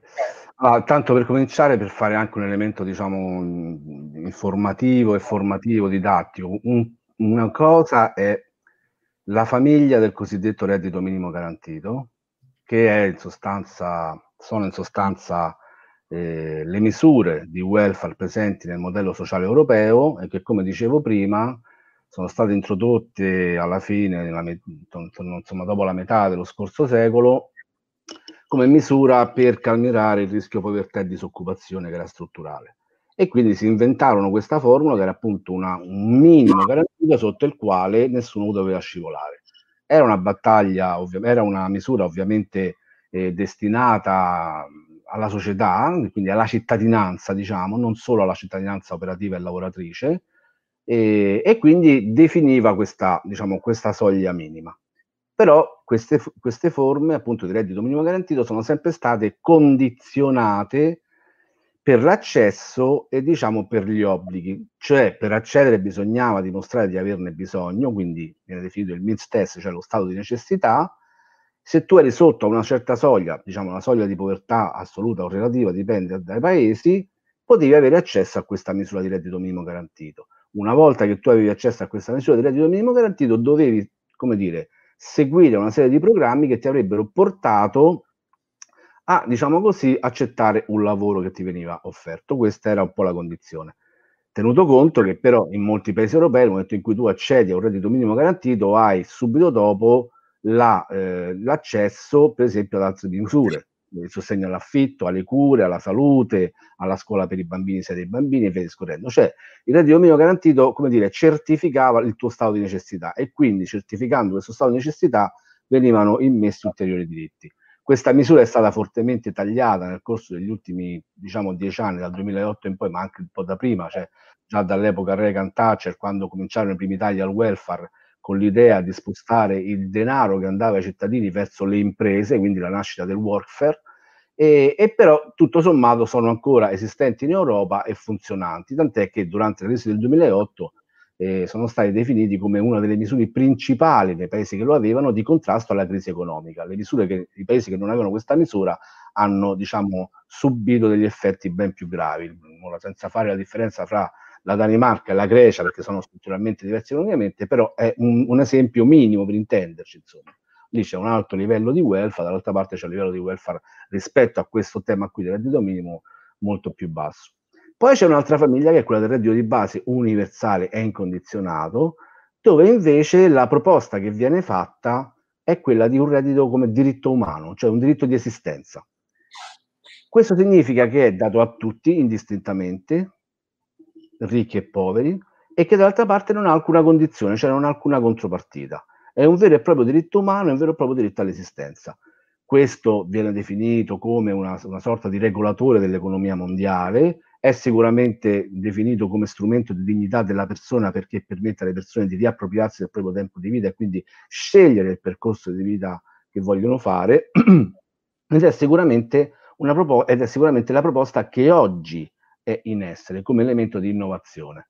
Allora, tanto per cominciare, per fare anche un elemento diciamo informativo e formativo, didattico, un, una cosa è la famiglia del cosiddetto reddito minimo garantito, che è in sostanza, sono in sostanza eh, le misure di welfare presenti nel modello sociale europeo e che, come dicevo prima, sono state introdotte alla fine, nella, insomma, dopo la metà dello scorso secolo, come misura per calmierare il rischio povertà e disoccupazione, che era strutturale. E quindi si inventarono questa formula, che era appunto una, un minimo garantito sotto il quale nessuno doveva scivolare. Era una battaglia, ovvia, era una misura ovviamente eh, destinata alla società, quindi alla cittadinanza, diciamo, non solo alla cittadinanza operativa e lavoratrice, E, e quindi definiva questa, diciamo, questa soglia minima. Però queste, queste forme appunto di reddito minimo garantito sono sempre state condizionate per l'accesso e diciamo per gli obblighi, cioè per accedere bisognava dimostrare di averne bisogno, quindi viene definito il means test, cioè lo stato di necessità. Se tu eri sotto a una certa soglia, diciamo una soglia di povertà assoluta o relativa, dipende dai paesi, potevi avere accesso a questa misura di reddito minimo garantito. Una volta che tu avevi accesso a questa misura di reddito minimo garantito, dovevi, come dire, seguire una serie di programmi che ti avrebbero portato a, diciamo così, accettare un lavoro che ti veniva offerto. Questa era un po' la condizione. Tenuto conto che però in molti paesi europei, nel momento in cui tu accedi a un reddito minimo garantito, hai subito dopo la, eh, l'accesso, per esempio, ad altre misure, il sostegno all'affitto, alle cure, alla salute, alla scuola per i bambini se dei bambini e via discorrendo. Cioè il reddito minimo garantito, come dire, certificava il tuo stato di necessità e quindi certificando questo stato di necessità venivano immessi ulteriori diritti. Questa misura è stata fortemente tagliata nel corso degli ultimi, diciamo, dieci anni, dal duemilaotto in poi, ma anche un po' da prima, cioè già dall'epoca Reagan Thatcher, quando cominciarono i primi tagli al welfare, con l'idea di spostare il denaro che andava ai cittadini verso le imprese, quindi la nascita del workfare, e, e però tutto sommato sono ancora esistenti in Europa e funzionanti, tant'è che durante la crisi del duemilaotto eh, sono stati definiti come una delle misure principali dei paesi che lo avevano di contrasto alla crisi economica. Le misure che i paesi che non avevano questa misura hanno, diciamo, subito degli effetti ben più gravi, senza fare la differenza fra la Danimarca e la Grecia, perché sono strutturalmente diversi economicamente, però è un, un esempio minimo per intenderci, insomma. Lì c'è un alto livello di welfare, dall'altra parte c'è un livello di welfare rispetto a questo tema qui del reddito minimo molto più basso. Poi c'è un'altra famiglia che è quella del reddito di base universale e incondizionato, dove invece la proposta che viene fatta è quella di un reddito come diritto umano, cioè un diritto di esistenza. Questo significa che è dato a tutti indistintamente, ricchi e poveri, e che dall'altra parte non ha alcuna condizione, cioè non ha alcuna contropartita. È un vero e proprio diritto umano, è un vero e proprio diritto all'esistenza. Questo viene definito come una, una sorta di regolatore dell'economia mondiale, è sicuramente definito come strumento di dignità della persona, perché permette alle persone di riappropriarsi del proprio tempo di vita e quindi scegliere il percorso di vita che vogliono fare, ed è sicuramente una proposta, ed è sicuramente la proposta che oggi è in essere come elemento di innovazione.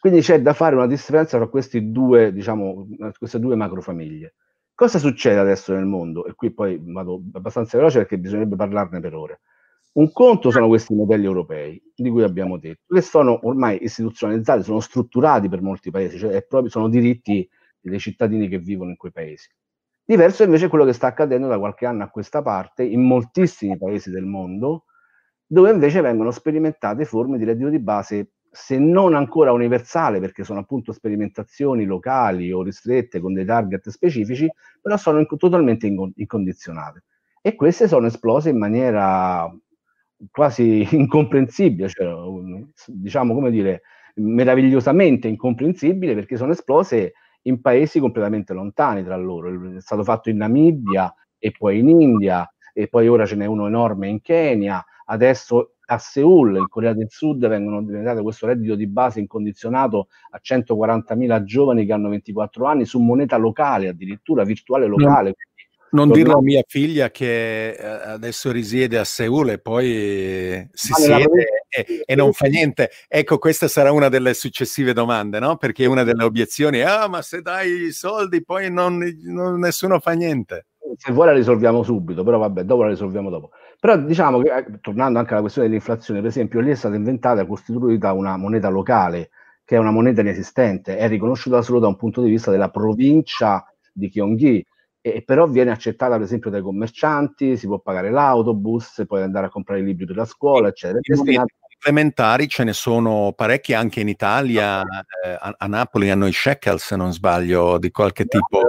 Quindi c'è da fare una differenza tra questi due, diciamo, queste due macrofamiglie. Cosa succede adesso nel mondo? E qui poi vado abbastanza veloce perché bisognerebbe parlarne per ore. Un conto sono questi modelli europei di cui abbiamo detto, che sono ormai istituzionalizzati, sono strutturati per molti paesi, cioè è proprio, sono diritti dei cittadini che vivono in quei paesi. Diverso invece è quello che sta accadendo da qualche anno a questa parte in moltissimi paesi del mondo, dove invece vengono sperimentate forme di reddito di base se non ancora universale, perché sono appunto sperimentazioni locali o ristrette con dei target specifici, però sono in, totalmente incondizionate. E queste sono esplose in maniera quasi incomprensibile, cioè, diciamo, come dire, meravigliosamente incomprensibile, perché sono esplose in paesi completamente lontani tra loro. È stato fatto in Namibia e poi in India, e poi ora ce n'è uno enorme in Kenya, adesso a Seoul, in Corea del Sud, vengono diventate questo reddito di base incondizionato a centoquarantamila giovani che hanno ventiquattro anni, su moneta locale addirittura, virtuale locale. Non, non dirlo a mia figlia che adesso risiede a Seoul e poi si ah, siede e, e non fa niente. Ecco, questa sarà una delle successive domande, no? Perché una delle obiezioni è, ah, ma se dai i soldi poi non, non, nessuno fa niente. Se vuoi la risolviamo subito, però vabbè, dopo la risolviamo dopo. Però diciamo che, tornando anche alla questione dell'inflazione, per esempio, lì è stata inventata e costituita una moneta locale, che è una moneta inesistente, è riconosciuta solo da un punto di vista della provincia di Gyeonggi, e però viene accettata per esempio dai commercianti, si può pagare l'autobus, puoi andare a comprare i libri per la scuola, eccetera. Elementari ce ne sono parecchi anche in Italia, eh, a, a Napoli hanno i shekel, se non sbaglio, di qualche tipo.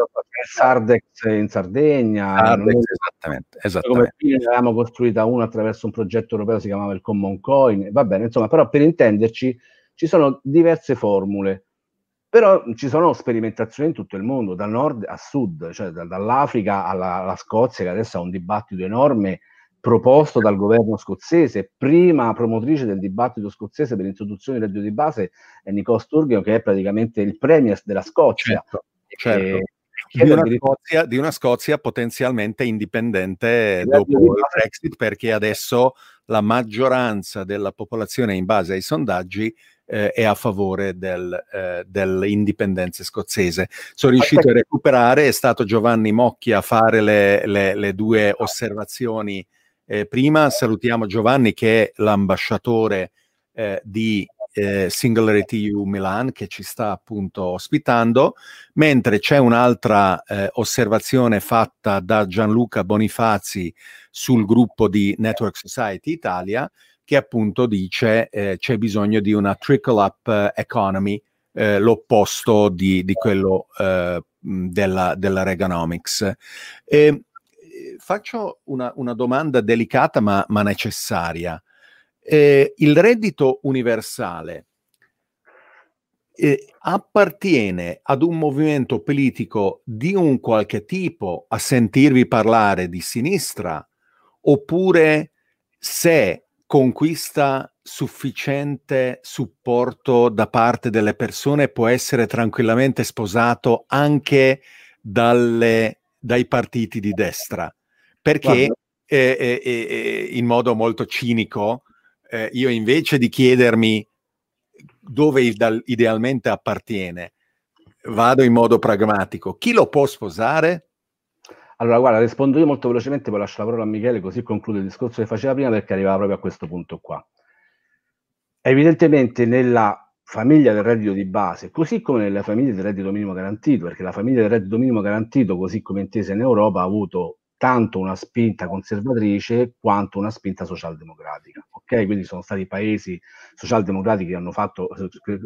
Sardex in Sardegna. Sardex, noi, esattamente, esattamente. Come avevamo costruita uno attraverso un progetto europeo, si chiamava il Common Coin, va bene, insomma, però per intenderci ci sono diverse formule, però ci sono sperimentazioni in tutto il mondo, da nord a sud, cioè da, dall'Africa alla, alla Scozia, che adesso ha un dibattito enorme proposto dal governo scozzese. Prima promotrice del dibattito scozzese per l'introduzione del reddito di base è Nicole Sturgeon, che è praticamente il premier della Scozia. Certo, certo. E, Di una, Scozia, di una Scozia potenzialmente indipendente dopo il Brexit, perché adesso la maggioranza della popolazione in base ai sondaggi eh, è a favore del, eh, dell'indipendenza scozzese. Sono riuscito a recuperare, è stato Giovanni Mocchi a fare le, le, le due osservazioni eh, prima. Salutiamo Giovanni, che è l'ambasciatore eh, di Eh, Singularity U Milan, che ci sta appunto ospitando, mentre c'è un'altra eh, osservazione fatta da Gianluca Bonifazi sul gruppo di Network Society Italia, che appunto dice eh, c'è bisogno di una trickle-up economy, eh, l'opposto di, di quello eh, della, della Reaganomics. Eh, faccio una, una domanda delicata ma, ma necessaria. Eh, il reddito universale eh, appartiene ad un movimento politico di un qualche tipo, a sentirvi parlare di sinistra, oppure se conquista sufficiente supporto da parte delle persone può essere tranquillamente sposato anche dalle, dai partiti di destra, perché eh, eh, eh, in modo molto cinico Eh, io invece di chiedermi dove idealmente appartiene, vado in modo pragmatico. Chi lo può sposare? Allora, guarda, rispondo io molto velocemente, poi lascio la parola a Michele, così concludo il discorso che faceva prima, perché arrivava proprio a questo punto qua. Evidentemente nella famiglia del reddito di base, così come nella famiglia del reddito minimo garantito, perché la famiglia del reddito minimo garantito, così come intesa in Europa, ha avuto tanto una spinta conservatrice quanto una spinta socialdemocratica, ok? Quindi sono stati paesi socialdemocratici che hanno fatto,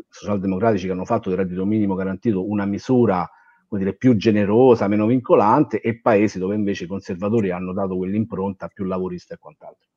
socialdemocratici che hanno fatto del reddito minimo garantito una misura, come dire, più generosa, meno vincolante, e paesi dove invece i conservatori hanno dato quell'impronta più lavorista e quant'altro.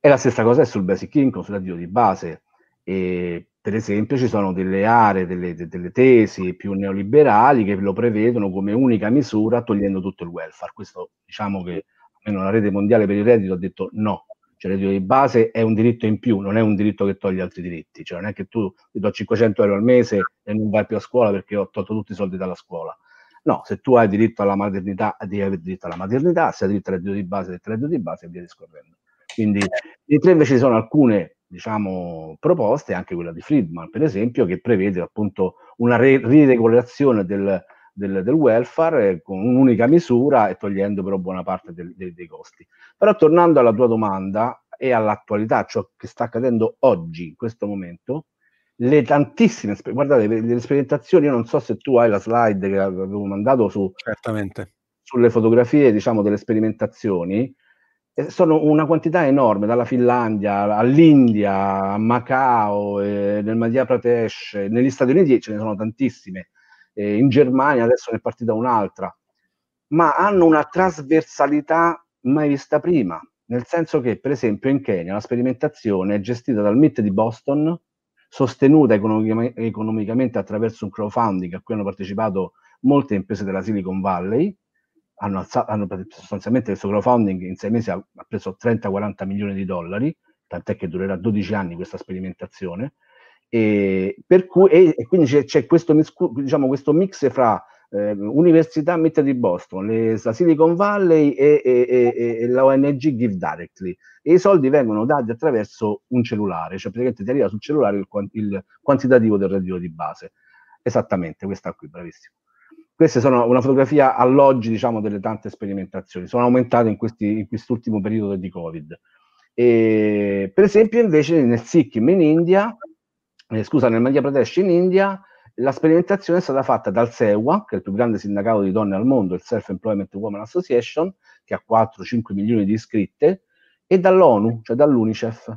E la stessa cosa è sul basic income, sul reddito di base. E per esempio ci sono delle aree, delle, delle tesi più neoliberali che lo prevedono come unica misura, togliendo tutto il welfare. Questo, diciamo che almeno la rete mondiale per il reddito ha detto no, cioè il reddito di base è un diritto in più, non è un diritto che toglie altri diritti, cioè non è che tu ti do cinquecento euro al mese e non vai più a scuola perché ho tolto tutti i soldi dalla scuola. No, se tu hai diritto alla maternità devi avere diritto alla maternità, se hai diritto al reddito di base, al reddito di base e via discorrendo. Quindi mentre invece ci sono alcune, diciamo, proposte, anche quella di Friedman per esempio, che prevede appunto una re- riregolazione del, del, del welfare eh, con un'unica misura e togliendo però buona parte del, del, dei costi. Però tornando alla tua domanda e all'attualità, ciò che sta accadendo oggi in questo momento, le tantissime, guardate, le sperimentazioni, io non so se tu hai la slide che avevo mandato su, certamente, sulle fotografie, diciamo, delle sperimentazioni. sono una quantità enorme, dalla Finlandia all'India, a Macao, eh, nel Madhya Pradesh, negli Stati Uniti ce ne sono tantissime, eh, in Germania adesso ne è partita un'altra, ma hanno una trasversalità mai vista prima, nel senso che per esempio in Kenya la sperimentazione è gestita dal M I T di Boston, sostenuta economic- economicamente attraverso un crowdfunding a cui hanno partecipato molte imprese della Silicon Valley. Hanno, alzato, hanno sostanzialmente questo crowdfunding in sei mesi ha, ha preso trenta quaranta milioni di dollari, tant'è che durerà dodici anni questa sperimentazione, e, per cui, e, e quindi c'è, c'è questo, diciamo, questo mix fra eh, università M I T di Boston, le, la Silicon Valley e, e, e, e la O N G Give Directly, e i soldi vengono dati attraverso un cellulare, cioè praticamente ti arriva sul cellulare il, il quantitativo del reddito di base, esattamente questa qui, bravissimo. Queste sono una fotografia all'oggi, diciamo, delle tante sperimentazioni, sono aumentate in, questi, in quest'ultimo periodo di Covid. E, per esempio, invece nel Sikkim in India, eh, scusa, nel Madhya Pradesh in India, la sperimentazione è stata fatta dal SEWA, che è il più grande sindacato di donne al mondo, il Self-Employment Women Association, che ha quattro cinque milioni di iscritte, e dall'ONU, cioè dall'UNICEF,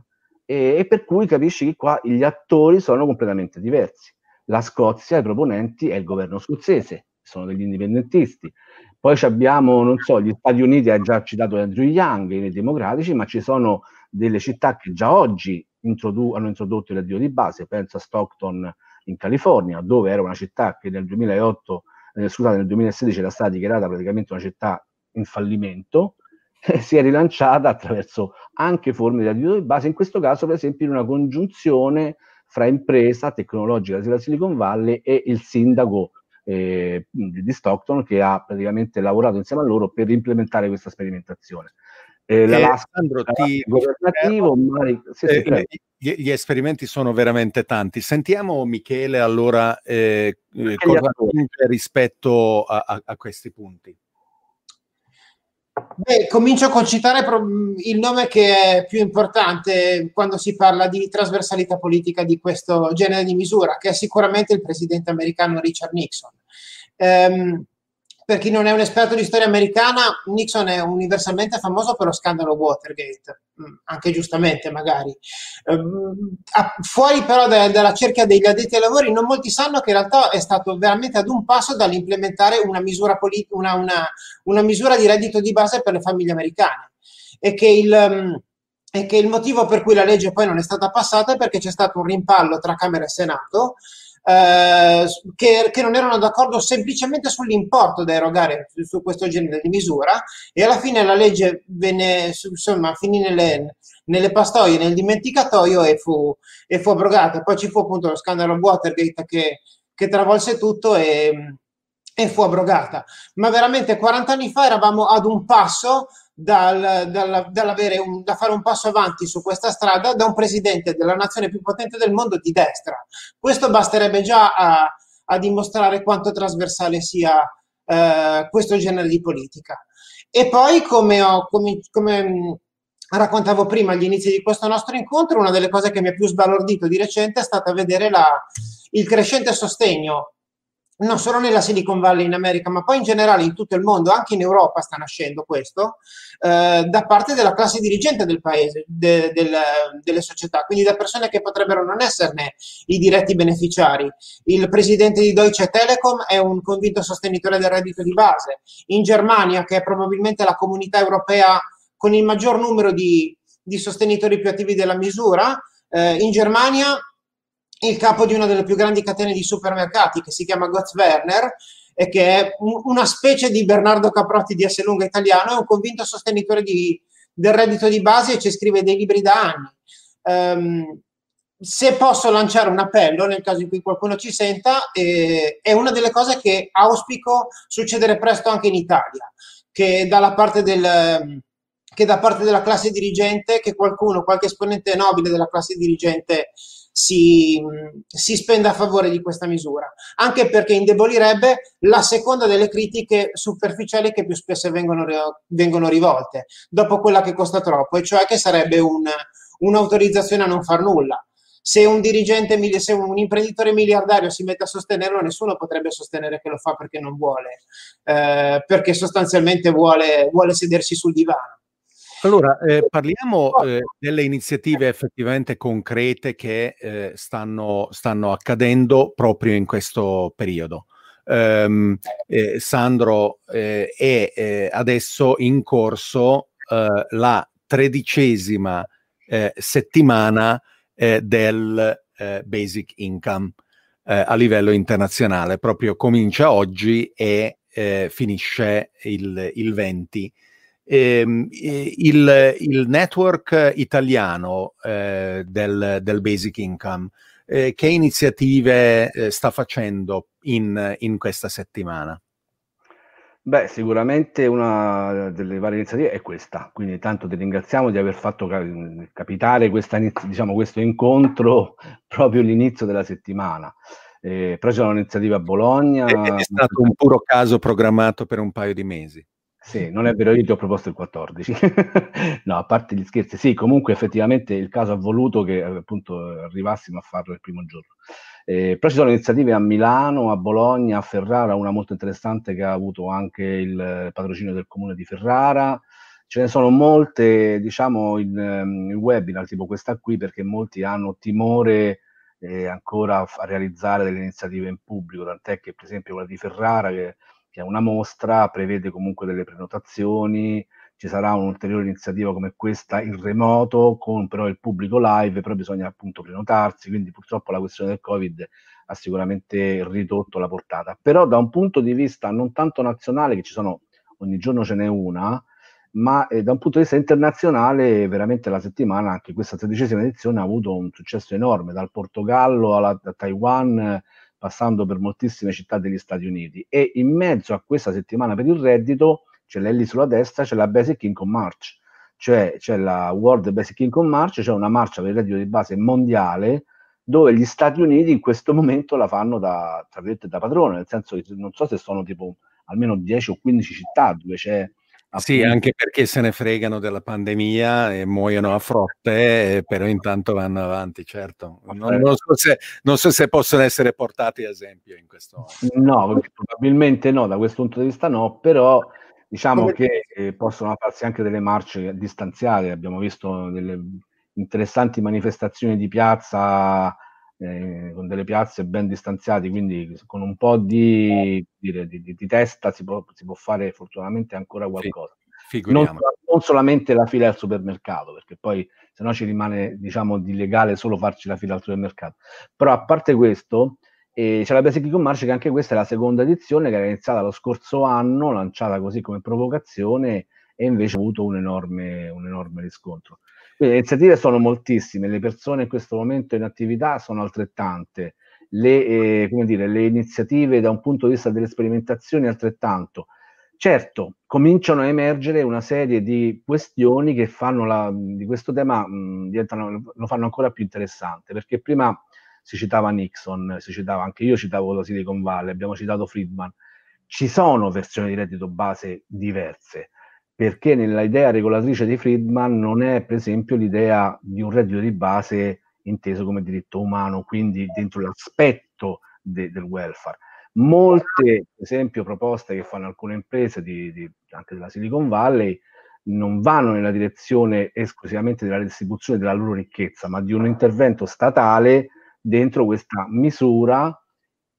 e, e per cui capisci che qua gli attori sono completamente diversi. La Scozia, i proponenti, è il governo scozzese, sono degli indipendentisti. Poi abbiamo, non so, gli Stati Uniti, ha già citato Andrew Yang, i democratici, ma ci sono delle città che già oggi introdu- hanno introdotto il reddito di base, penso a Stockton in California, dove era una città che nel duemilaotto, eh, scusate, nel duemilasedici era stata dichiarata praticamente una città in fallimento, e si è rilanciata attraverso anche forme di reddito di base, in questo caso per esempio in una congiunzione fra impresa tecnologica della Silicon Valley e il sindaco Eh, di Stockton, che ha praticamente lavorato insieme a loro per implementare questa sperimentazione. Eh, Sandro, ti... governativo, eh, sì, sì, eh, gli, gli esperimenti sono veramente tanti. Sentiamo Michele allora eh, cosa aggiunge rispetto a, a, a questi punti. Beh, comincio con citare il nome che è più importante quando si parla di trasversalità politica di questo genere di misura, che è sicuramente il presidente americano Richard Nixon. Ehm, per chi non è un esperto di storia americana, Nixon è universalmente famoso per lo scandalo Watergate, anche giustamente magari. Ehm, fuori però da, dalla cerchia degli addetti ai lavori, non molti sanno che in realtà è stato veramente ad un passo dall'implementare una misura, polit- una, una, una misura di reddito di base per le famiglie americane, e che il... Um, e che il motivo per cui la legge poi non è stata passata è perché c'è stato un rimpallo tra Camera e Senato eh, che, che non erano d'accordo semplicemente sull'importo da erogare su, su questo genere di misura, e alla fine la legge venne, insomma, finì nelle, nelle pastoie, nel dimenticatoio, e fu, e fu abrogata. Poi ci fu appunto lo scandalo Watergate che, che travolse tutto e, e fu abrogata. Ma veramente quaranta anni fa eravamo ad un passo Dal, dal, dall'avere un, da fare un passo avanti su questa strada da un presidente della nazione più potente del mondo di destra. Questo basterebbe già a, a dimostrare quanto trasversale sia eh, questo genere di politica. E poi, come, ho, come, come raccontavo prima agli inizi di questo nostro incontro, una delle cose che mi ha più sbalordito di recente è stata vedere la, il crescente sostegno, non solo nella Silicon Valley in America, ma poi in generale in tutto il mondo, anche in Europa sta nascendo questo, eh, da parte della classe dirigente del paese, de, del, delle società, quindi da persone che potrebbero non esserne i diretti beneficiari. Il presidente di Deutsche Telekom è un convinto sostenitore del reddito di base. In Germania, che è probabilmente la comunità europea con il maggior numero di, di sostenitori più attivi della misura, eh, in Germania il capo di una delle più grandi catene di supermercati, che si chiama Götz Werner, e che è una specie di Bernardo Caprotti di Esselunga italiano, è un convinto sostenitore di, del reddito di base e ci scrive dei libri da anni. Um, se posso lanciare un appello, nel caso in cui qualcuno ci senta, eh, è una delle cose che auspico succedere presto anche in Italia, che dalla parte del... che da parte della classe dirigente, che qualcuno, qualche esponente nobile della classe dirigente si, si spenda a favore di questa misura, anche perché indebolirebbe la seconda delle critiche superficiali che più spesso vengono, vengono rivolte, dopo quella che costa troppo, e cioè che sarebbe un, un'autorizzazione a non far nulla. Se un dirigente, se un imprenditore miliardario si mette a sostenerlo, nessuno potrebbe sostenere che lo fa perché non vuole, eh, perché sostanzialmente vuole, vuole sedersi sul divano. Allora, eh, parliamo eh, delle iniziative effettivamente concrete che eh, stanno, stanno accadendo proprio in questo periodo. Um, eh, Sandro, eh, è eh, adesso in corso eh, la tredicesima eh, settimana eh, del eh, Basic Income eh, a livello internazionale. Proprio comincia oggi e eh, finisce il, il venti. Eh, il, il network italiano eh, del, del Basic Income eh, che iniziative eh, sta facendo in, in questa settimana? Beh, sicuramente una delle varie iniziative è questa, quindi tanto ti ringraziamo di aver fatto capitare questa, diciamo, questo incontro proprio all'inizio della settimana. Eh, però c'è un'iniziativa a Bologna, è, è stato un puro caso programmato per un paio di mesi. Sì, non è vero, io ti ho proposto il quattordici, no, a parte gli scherzi, sì, comunque effettivamente il caso ha voluto che appunto arrivassimo a farlo il primo giorno. Eh, però ci sono iniziative a Milano, a Bologna, a Ferrara, una molto interessante che ha avuto anche il patrocinio del comune di Ferrara. Ce ne sono molte, diciamo, in, in webinar tipo questa qui, perché molti hanno timore eh, ancora a realizzare delle iniziative in pubblico, tant'è che per esempio quella di Ferrara, che che è una mostra, prevede comunque delle prenotazioni, ci sarà un'ulteriore iniziativa come questa in remoto, con però il pubblico live, però bisogna appunto prenotarsi, quindi purtroppo la questione del Covid ha sicuramente ridotto la portata. Però da un punto di vista non tanto nazionale, che ci sono, ogni giorno ce n'è una, ma eh, da un punto di vista internazionale, veramente la settimana, anche questa tredicesima edizione, ha avuto un successo enorme, dal Portogallo alla a Taiwan, passando per moltissime città degli Stati Uniti. E in mezzo a questa settimana per il reddito, c'è lì sulla destra, c'è la Basic Income March, cioè c'è la World Basic Income March, cioè una marcia per il reddito di base mondiale, dove gli Stati Uniti in questo momento la fanno da, tra virgolette, da padrone, nel senso che non so se sono tipo almeno dieci o quindici città dove c'è... Appunto. Sì, anche perché se ne fregano della pandemia e muoiono a frotte, però intanto vanno avanti, certo. Non, non, so, se, non so se possono essere portati ad esempio in questo... No, probabilmente no, da questo punto di vista no, però diciamo che eh, possono farsi anche delle marce distanziate. Abbiamo visto delle interessanti manifestazioni di piazza, eh, con delle piazze ben distanziate, quindi con un po' di, di, di, di testa si può, si può fare fortunatamente ancora qualcosa. Non, non solamente la fila al supermercato, perché poi se no ci rimane, diciamo, di legale solo farci la fila al supermercato. Però a parte questo, eh, c'è la Basic Income March, che anche questa è la seconda edizione, che era iniziata lo scorso anno, lanciata così come provocazione, e invece ha avuto un enorme, un enorme riscontro. Quindi le iniziative sono moltissime, le persone in questo momento in attività sono altrettante, le, eh, come dire, le iniziative da un punto di vista delle sperimentazioni altrettanto. Certo, cominciano a emergere una serie di questioni che fanno la, di questo tema mh, diventano, lo fanno ancora più interessante, perché prima si citava Nixon, si citava anche io, citavo la Silicon Valley, abbiamo citato Friedman. Ci sono versioni di reddito base diverse, perché nell'idea regolatrice di Friedman non è, per esempio, l'idea di un reddito di base inteso come diritto umano, quindi dentro l'aspetto de, del welfare. Molte, per esempio, proposte che fanno alcune imprese di, di, anche della Silicon Valley non vanno nella direzione esclusivamente della redistribuzione della loro ricchezza, ma di un intervento statale dentro questa misura,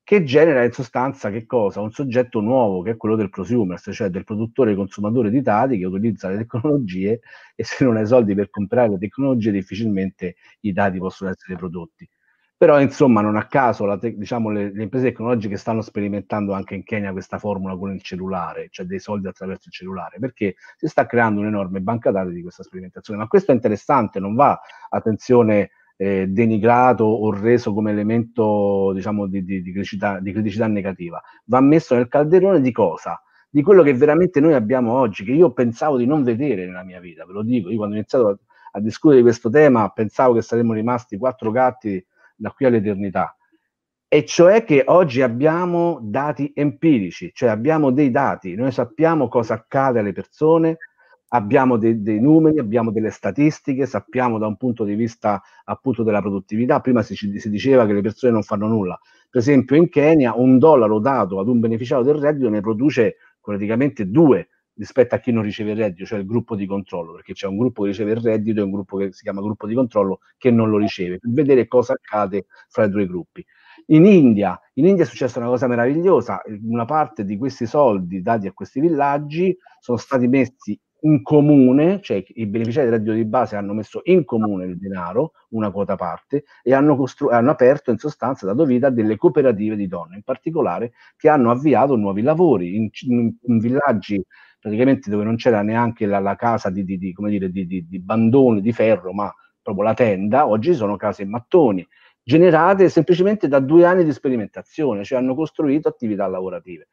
che genera in sostanza che cosa? Un soggetto nuovo, che è quello del prosumer, cioè del produttore consumatore di dati, che utilizza le tecnologie, e se non hai soldi per comprare le tecnologie difficilmente i dati possono essere prodotti. Però insomma non a caso la te- diciamo, le, le imprese tecnologiche stanno sperimentando anche in Kenya questa formula con il cellulare, cioè dei soldi attraverso il cellulare, perché si sta creando un'enorme banca dati di questa sperimentazione. Ma questo è interessante, non va, attenzione, Eh, denigrato o reso come elemento, diciamo, di, di, di, criticità, di criticità negativa. Va messo nel calderone di cosa? Di quello che veramente noi abbiamo oggi, che io pensavo di non vedere nella mia vita, ve lo dico. Io quando ho iniziato a, a discutere di questo tema pensavo che saremmo rimasti quattro gatti da qui all'eternità, e cioè che oggi abbiamo dati empirici, cioè abbiamo dei dati, noi sappiamo cosa accade alle persone, abbiamo dei, dei numeri, abbiamo delle statistiche, sappiamo da un punto di vista appunto della produttività. Prima si, si diceva che le persone non fanno nulla. Per esempio in Kenya un dollaro dato ad un beneficiario del reddito ne produce praticamente due, rispetto a chi non riceve il reddito, cioè il gruppo di controllo, perché c'è un gruppo che riceve il reddito e un gruppo che si chiama gruppo di controllo che non lo riceve, per vedere cosa accade fra i due gruppi. In India, in India è successa una cosa meravigliosa, una parte di questi soldi dati a questi villaggi sono stati messi in comune, cioè i beneficiari del reddito di base hanno messo in comune il denaro, una quota parte, e hanno, costru- hanno aperto in sostanza, dato vita a delle cooperative di donne, in particolare, che hanno avviato nuovi lavori in, in, in villaggi praticamente dove non c'era neanche la, la casa di, di, di, come dire, di, di, di bandone, di ferro, ma proprio la tenda. Oggi sono case in mattoni, generate semplicemente da due anni di sperimentazione, cioè hanno costruito attività lavorative.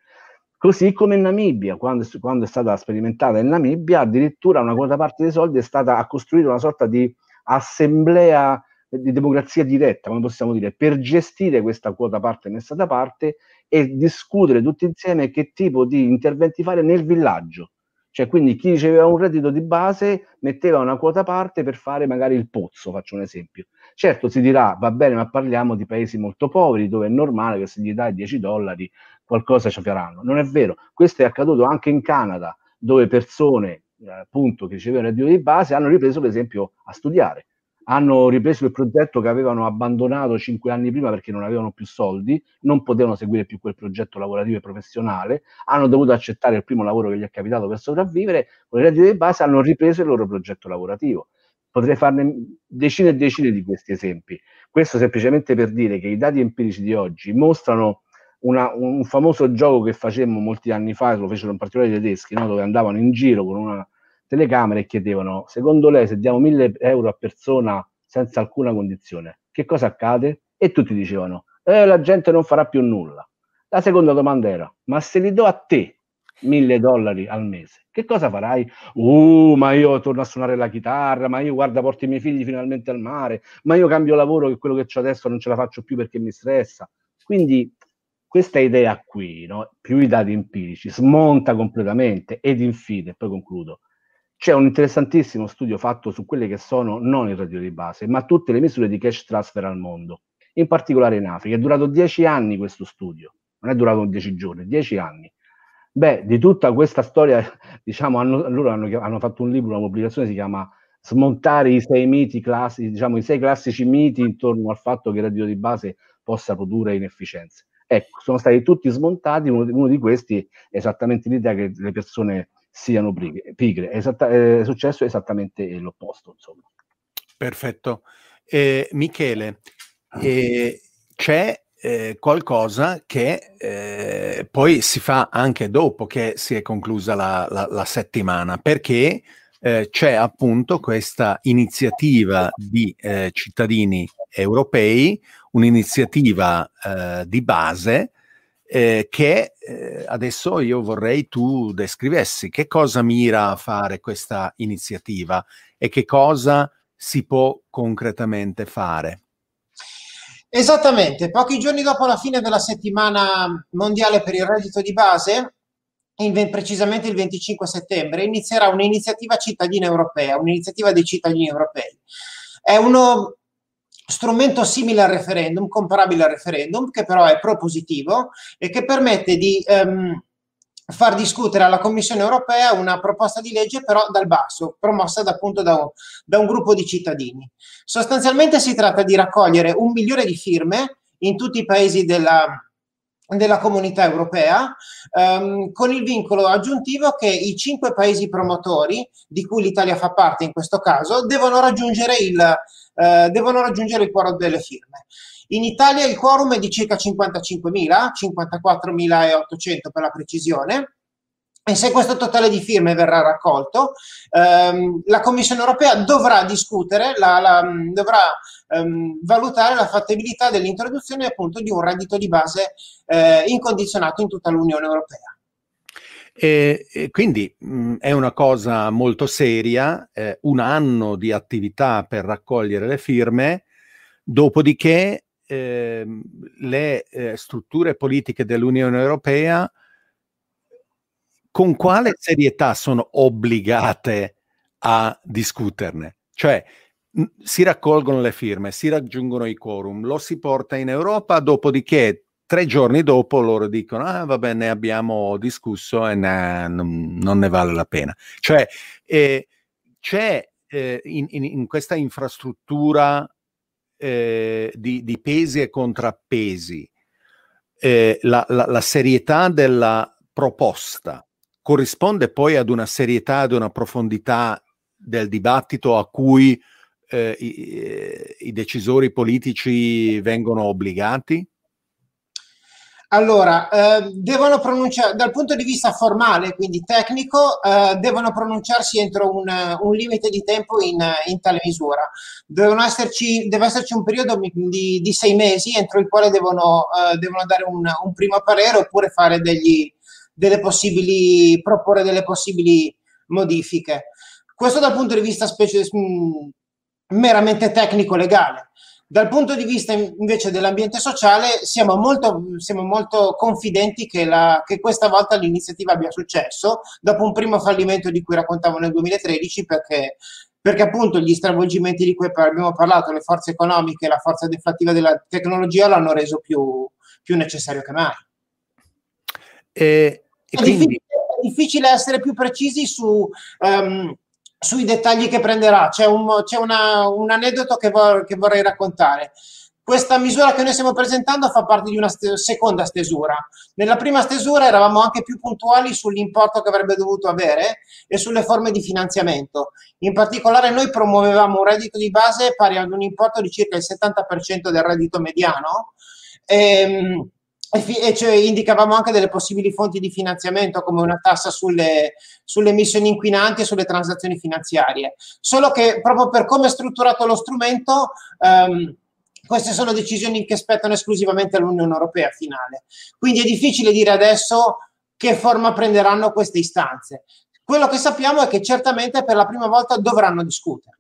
Così come in Namibia, quando, quando è stata sperimentata in Namibia, addirittura una quota parte dei soldi è stata a costruire una sorta di assemblea di democrazia diretta, come possiamo dire, per gestire questa quota parte messa da parte e discutere tutti insieme che tipo di interventi fare nel villaggio. Cioè, quindi chi riceveva un reddito di base metteva una quota parte per fare magari il pozzo, faccio un esempio. Certo, si dirà, va bene, ma parliamo di paesi molto poveri, dove è normale che se gli dai dieci dollari qualcosa ci faranno. Non è vero, questo è accaduto anche in Canada, dove persone appunto che ricevevano reddito di base hanno ripreso per esempio a studiare, hanno ripreso il progetto che avevano abbandonato cinque anni prima perché non avevano più soldi, non potevano seguire più quel progetto lavorativo e professionale, hanno dovuto accettare il primo lavoro che gli è capitato per sopravvivere, con il reddito di base hanno ripreso il loro progetto lavorativo. Potrei farne decine e decine di questi esempi. Questo semplicemente per dire che i dati empirici di oggi mostrano una, un famoso gioco che facemmo molti anni fa, lo fecero in particolare i tedeschi, no? Dove andavano in giro con una telecamera e chiedevano: secondo lei se diamo mille euro a persona senza alcuna condizione, che cosa accade? E tutti dicevano, eh, la gente non farà più nulla. La seconda domanda era, ma se li do a te mille dollari al mese, che cosa farai? Uh, ma io torno a suonare la chitarra, ma io guarda porto i miei figli finalmente al mare, ma io cambio lavoro che quello che ho adesso non ce la faccio più perché mi stressa. Quindi questa idea qui, no, più i dati empirici, smonta completamente. Ed infine, poi concludo, c'è un interessantissimo studio fatto su quelle che sono non il reddito di base, ma tutte le misure di cash transfer al mondo, in particolare in Africa. È durato dieci anni questo studio, non è durato dieci giorni, dieci anni. Beh, di tutta questa storia, diciamo, hanno, loro hanno, hanno fatto un libro, una pubblicazione, si chiama Smontare i sei miti classici, diciamo i sei classici miti intorno al fatto che il reddito di base possa produrre inefficienze. Ecco, sono stati tutti smontati, uno, uno di questi è esattamente l'idea che le persone siano pigre. È, esatta, è successo esattamente l'opposto, insomma. Perfetto. Eh, Michele, eh, c'è eh, qualcosa che eh, poi si fa anche dopo che si è conclusa la, la, la settimana, perché eh, c'è appunto questa iniziativa di eh, cittadini europei, un'iniziativa eh, di base, Eh, che eh, adesso io vorrei tu descrivessi. Che cosa mira a fare questa iniziativa e che cosa si può concretamente fare? Esattamente, pochi giorni dopo la fine della settimana mondiale per il reddito di base, in, precisamente il venticinque settembre, inizierà un'iniziativa cittadina europea, un'iniziativa dei cittadini europei. È uno strumento simile al referendum, comparabile al referendum, che però è propositivo e che permette di ehm, far discutere alla Commissione europea una proposta di legge però dal basso, promossa da, appunto da un, da un gruppo di cittadini. Sostanzialmente si tratta di raccogliere un milione di firme in tutti i paesi della, della comunità europea, ehm, con il vincolo aggiuntivo che i cinque paesi promotori, di cui l'Italia fa parte in questo caso, devono raggiungere il Uh, devono raggiungere il quorum delle firme. In Italia il quorum è di circa cinquantacinquemila, cinquantaquattromilaottocento per la precisione, e se questo totale di firme verrà raccolto, ehm, la Commissione europea dovrà discutere, la, la, dovrà ehm, valutare la fattibilità dell'introduzione appunto di un reddito di base eh, incondizionato in tutta l'Unione europea. E, e quindi mh, è una cosa molto seria, eh, un anno di attività per raccogliere le firme, dopodiché eh, le eh, strutture politiche dell'Unione Europea con quale serietà sono obbligate a discuterne? Cioè mh, si raccolgono le firme, si raggiungono i quorum, lo si porta in Europa, dopodiché Tre giorni dopo loro dicono, ah vabbè, ne abbiamo discusso e nah, non, non ne vale la pena. Cioè eh, c'è eh, in, in, in questa infrastruttura eh, di, di pesi e contrappesi eh, la, la, la serietà della proposta corrisponde poi ad una serietà, ad una profondità del dibattito a cui eh, i, i decisori politici vengono obbligati? Allora, eh, devono pronunciare dal punto di vista formale, quindi tecnico, eh, devono pronunciarsi entro un, un limite di tempo in, in tale misura. Devono esserci, deve esserci un periodo di, di sei mesi entro il quale devono, eh, devono dare un, un primo parere oppure fare degli, delle possibili, proporre delle possibili modifiche. Questo dal punto di vista specie, mh, meramente tecnico-legale. Dal punto di vista invece dell'ambiente sociale siamo molto, siamo molto confidenti che, la, che questa volta l'iniziativa abbia successo, dopo un primo fallimento di cui raccontavo nel duemilatredici, perché, perché appunto gli stravolgimenti di cui abbiamo parlato, le forze economiche e la forza deflattiva della tecnologia l'hanno reso più, più necessario che mai. E, e quindi... è, difficile, è difficile essere più precisi su... Um, sui dettagli che prenderà. C'è un, c'è una, un aneddoto che, vor, che vorrei raccontare. Questa misura che noi stiamo presentando fa parte di una st- seconda stesura. Nella prima stesura eravamo anche più puntuali sull'importo che avrebbe dovuto avere e sulle forme di finanziamento. In particolare noi promuovevamo un reddito di base pari ad un importo di circa il settanta per cento del reddito mediano e, e cioè indicavamo anche delle possibili fonti di finanziamento come una tassa sulle, sulle emissioni inquinanti e sulle transazioni finanziarie, solo che proprio per come è strutturato lo strumento ehm, queste sono decisioni che spettano esclusivamente all'Unione Europea finale, quindi è difficile dire adesso che forma prenderanno queste istanze. Quello che sappiamo è che certamente per la prima volta dovranno discutere.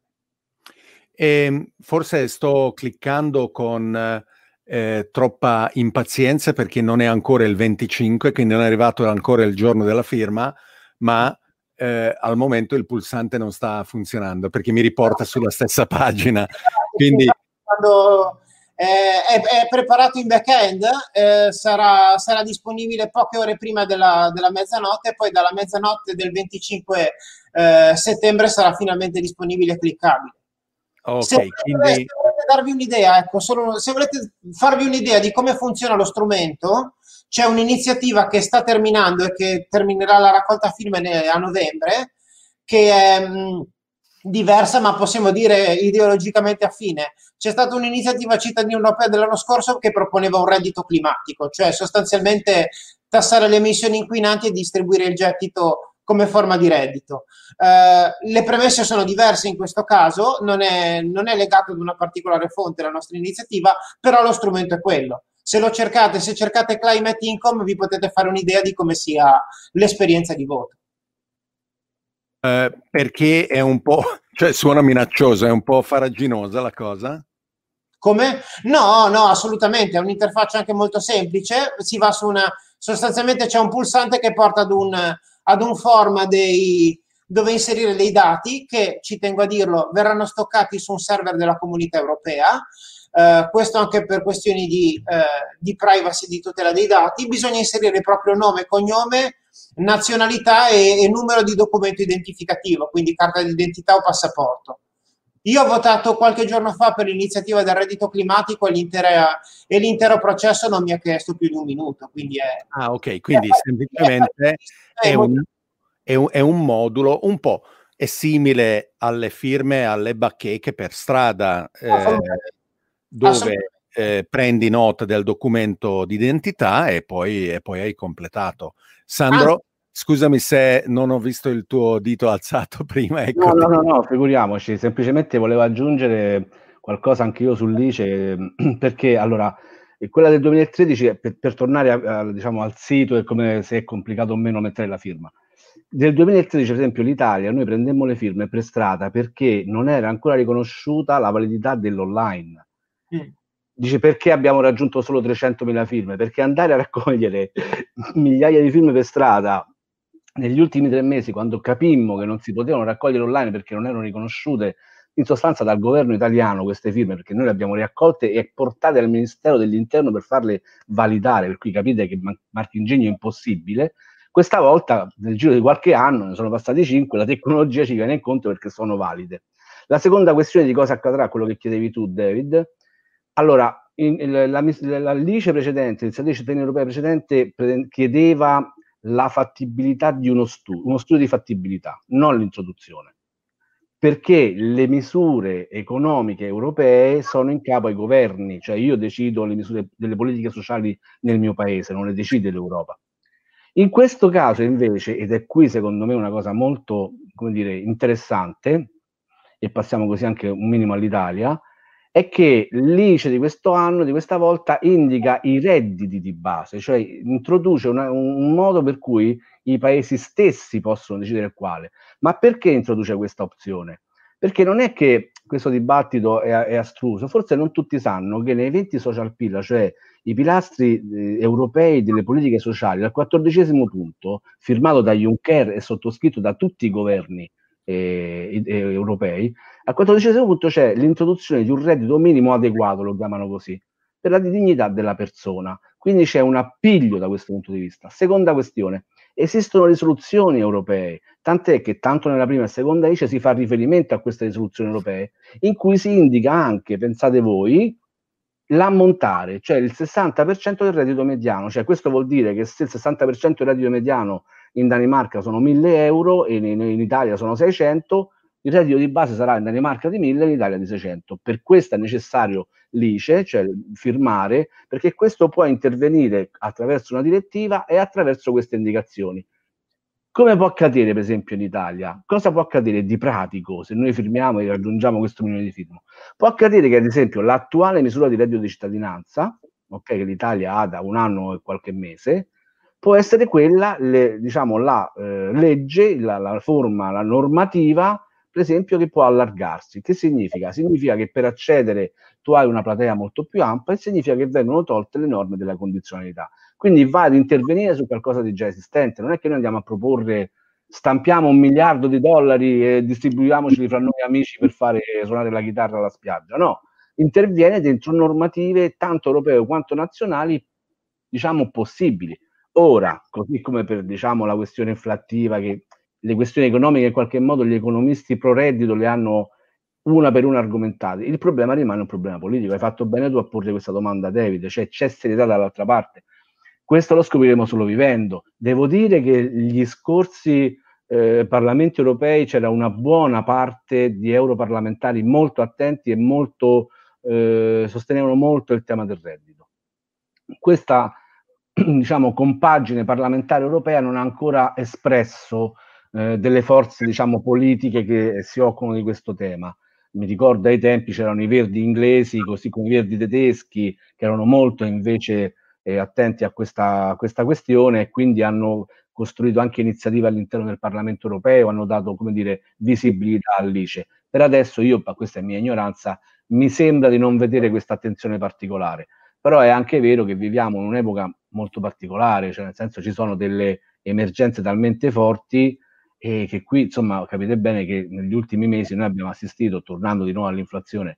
E forse sto cliccando con... Eh, troppa impazienza perché non è ancora il venticinque, quindi non è arrivato ancora il giorno della firma, ma eh, al momento il pulsante non sta funzionando perché mi riporta sulla stessa pagina. Quindi quando eh, è, è preparato in back-end eh, sarà, sarà disponibile poche ore prima della, della mezzanotte e poi dalla mezzanotte del venticinque eh, settembre sarà finalmente disponibile e cliccabile. Okay, se, quindi... se volete darvi un'idea, ecco, solo, se volete farvi un'idea di come funziona lo strumento, c'è un'iniziativa che sta terminando e che terminerà la raccolta firme a novembre, che è mh, diversa ma possiamo dire ideologicamente affine. C'è stata un'iniziativa cittadina europea dell'anno scorso che proponeva un reddito climatico, cioè sostanzialmente tassare le emissioni inquinanti e distribuire il gettito come forma di reddito. Eh, le premesse sono diverse in questo caso, non è, non è legato ad una particolare fonte la nostra iniziativa, però lo strumento è quello. Se lo cercate, se cercate Climate Income, vi potete fare un'idea di come sia l'esperienza di voto. Eh, perché è un po', cioè suona minacciosa, è un po' farraginosa la cosa? Come? No, no, assolutamente, è un'interfaccia anche molto semplice, si va su una, sostanzialmente c'è un pulsante che porta ad un... ad un form dei, dove inserire dei dati che, ci tengo a dirlo, verranno stoccati su un server della Comunità Europea, eh, questo anche per questioni di, eh, di privacy, di tutela dei dati. Bisogna inserire il proprio nome, cognome, nazionalità e, e numero di documento identificativo, quindi carta d'identità o passaporto. Io ho votato qualche giorno fa per l'iniziativa del reddito climatico e, l'intera, e l'intero processo non mi ha chiesto più di un minuto. Quindi è, ah, ok, quindi è, semplicemente è, è, un, è, un, è un modulo un po' è simile alle firme, alle bacheche per strada, eh, dove eh, prendi nota del documento d'identità e poi, e poi hai completato. Sandro? Ah. Scusami se non ho visto il tuo dito alzato prima. Ecco. No, no, no, no, figuriamoci. Semplicemente volevo aggiungere qualcosa anche io sull'I C E, perché allora quella del duemilatredici, per, per tornare a, a, diciamo, al sito e come se è complicato o meno mettere la firma. Del duemilatredici, ad esempio, l'Italia, noi prendemmo le firme per strada perché non era ancora riconosciuta la validità dell'online. Mm. Dice perché abbiamo raggiunto solo trecentomila firme? Perché andare a raccogliere migliaia di firme per strada negli ultimi tre mesi, quando capimmo che non si potevano raccogliere online perché non erano riconosciute, in sostanza dal governo italiano queste firme, perché noi le abbiamo raccolte e portate al Ministero dell'Interno per farle validare, per cui capite che marchingegno è impossibile. Questa volta, nel giro di qualche anno, ne sono passati cinque, la tecnologia ci viene incontro perché sono valide. La seconda questione di cosa accadrà, quello che chiedevi tu, David. Allora, in, la, la, la legge precedente, l'iniziativa cittadina europea precedente pre, chiedeva la fattibilità di uno studio, uno studio di fattibilità, non l'introduzione, perché le misure economiche europee sono in capo ai governi, cioè io decido le misure delle politiche sociali nel mio paese, non le decide l'Europa. In questo caso invece, ed è qui secondo me una cosa molto, come dire, interessante, e passiamo così anche un minimo all'Italia, è che l'I C E di questo anno, di questa volta, indica i redditi di base, cioè introduce una, un modo per cui i paesi stessi possono decidere quale. Ma perché introduce questa opzione? Perché non è che questo dibattito è, è astruso, forse non tutti sanno che nei venti social pillar, cioè i pilastri eh, europei delle politiche sociali, al quattordicesimo punto, firmato da Juncker e sottoscritto da tutti i governi eh, eh, europei, al quattordicesimo punto c'è l'introduzione di un reddito minimo adeguato, lo chiamano così, per la dignità della persona. Quindi c'è un appiglio da questo punto di vista. Seconda questione, esistono risoluzioni europee, tant'è che tanto nella prima e seconda I C E si fa riferimento a queste risoluzioni europee, in cui si indica anche, pensate voi, l'ammontare, cioè il sessanta per cento del reddito mediano, cioè questo vuol dire che se il sessanta per cento del reddito mediano in Danimarca sono mille euro e in, in Italia sono seicento, il reddito di base sarà in Danimarca di mille e in Italia di seicento. Per questo è necessario l'I C E, cioè firmare, perché questo può intervenire attraverso una direttiva e attraverso queste indicazioni. Come può accadere, per esempio, in Italia? Cosa può accadere di pratico se noi firmiamo e raggiungiamo questo milione di firme? Può accadere che, ad esempio, l'attuale misura di reddito di cittadinanza, okay, che l'Italia ha da un anno e qualche mese, può essere quella, le, diciamo, la eh, legge, la, la forma, la normativa, per esempio, che può allargarsi. Che significa? Significa che per accedere tu hai una platea molto più ampia e significa che vengono tolte le norme della condizionalità. Quindi va ad intervenire su qualcosa di già esistente. Non è che noi andiamo a proporre, stampiamo un miliardo di dollari e distribuiamoceli fra noi amici per fare suonare la chitarra alla spiaggia. No, interviene dentro normative tanto europee quanto nazionali, diciamo, possibili. Ora, così come per, diciamo, la questione inflattiva, che le questioni economiche in qualche modo gli economisti pro reddito le hanno una per una argomentate, il problema rimane un problema politico. Hai fatto bene tu a porre questa domanda, David, cioè c'è serietà dall'altra parte. Questo lo scopriremo solo vivendo. Devo dire che gli scorsi eh, parlamenti europei c'era una buona parte di europarlamentari molto attenti e molto eh, sostenevano molto il tema del reddito. Questa, diciamo, compagine parlamentare europea non ha ancora espresso Eh, delle forze, diciamo, politiche che si occupano di questo tema. Mi ricordo ai tempi c'erano i verdi inglesi, così come i verdi tedeschi, che erano molto invece eh, attenti a questa, a questa questione, e quindi hanno costruito anche iniziative all'interno del Parlamento europeo, hanno dato, come dire, visibilità all'I C E. Per adesso io, ma questa è mia ignoranza, mi sembra di non vedere questa attenzione particolare, però è anche vero che viviamo in un'epoca molto particolare, cioè nel senso ci sono delle emergenze talmente forti e che qui, insomma, capite bene che negli ultimi mesi noi abbiamo assistito, tornando di nuovo all'inflazione,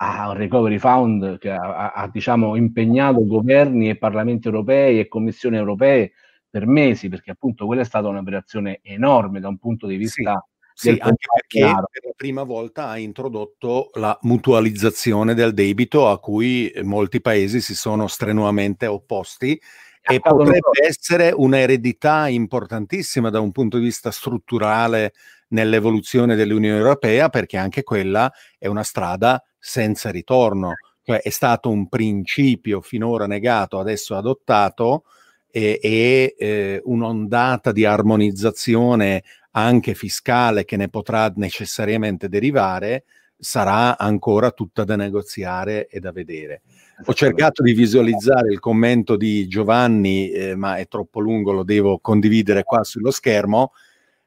a un recovery fund che ha, ha diciamo, impegnato governi e parlamenti europei e commissioni europee per mesi, perché appunto quella è stata un'operazione enorme da un punto di vista... Sì, sì, anche perché chiaro. Per la prima volta ha introdotto la mutualizzazione del debito a cui molti paesi si sono strenuamente opposti, e potrebbe essere un'eredità importantissima da un punto di vista strutturale nell'evoluzione dell'Unione Europea, perché anche quella è una strada senza ritorno, cioè è stato un principio finora negato, adesso adottato, e, e eh, un'ondata di armonizzazione anche fiscale che ne potrà necessariamente derivare sarà ancora tutta da negoziare e da vedere. Ho cercato di visualizzare il commento di Giovanni, eh, ma è troppo lungo, lo devo condividere qua sullo schermo.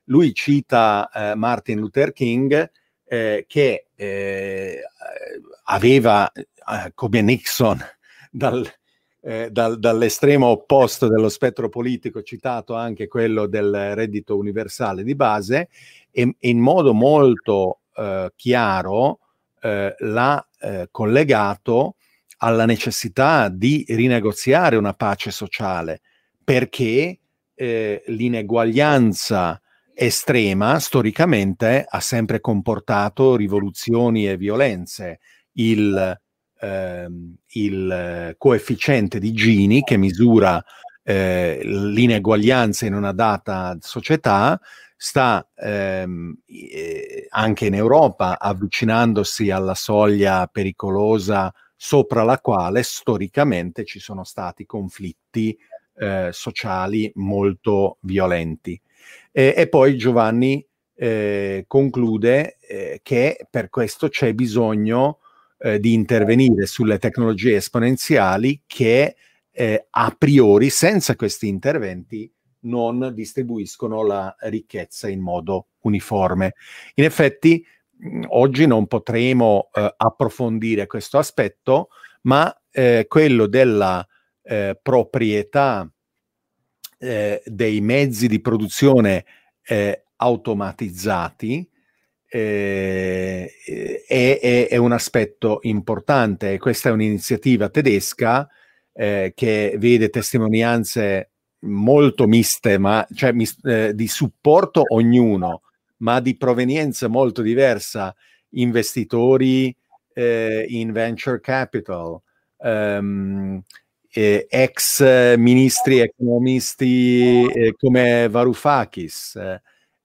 Lui cita eh, Martin Luther King, eh, che eh, aveva, eh, come Nixon, dal, eh, dal, dall'estremo opposto dello spettro politico, citato anche quello del reddito universale di base, e, e in modo molto eh, chiaro eh, l'ha eh, collegato alla necessità di rinegoziare una pace sociale, perché eh, l'ineguaglianza estrema storicamente ha sempre comportato rivoluzioni e violenze. Il, ehm, il coefficiente di Gini, che misura eh, l'ineguaglianza in una data società, sta ehm, eh, anche in Europa avvicinandosi alla soglia pericolosa sopra la quale storicamente ci sono stati conflitti eh, sociali molto violenti. E, e poi Giovanni eh, conclude eh, che per questo c'è bisogno eh, di intervenire sulle tecnologie esponenziali che eh, a priori, senza questi interventi, non distribuiscono la ricchezza in modo uniforme. In effetti, oggi non potremo eh, approfondire questo aspetto, ma eh, quello della eh, proprietà eh, dei mezzi di produzione eh, automatizzati eh, è, è, è un aspetto importante. Questa è un'iniziativa tedesca eh, che vede testimonianze molto miste, ma cioè, mis- eh, di supporto ognuno, ma di provenienza molto diversa: investitori eh, in venture capital, ehm, eh, ex ministri economisti eh, come Varoufakis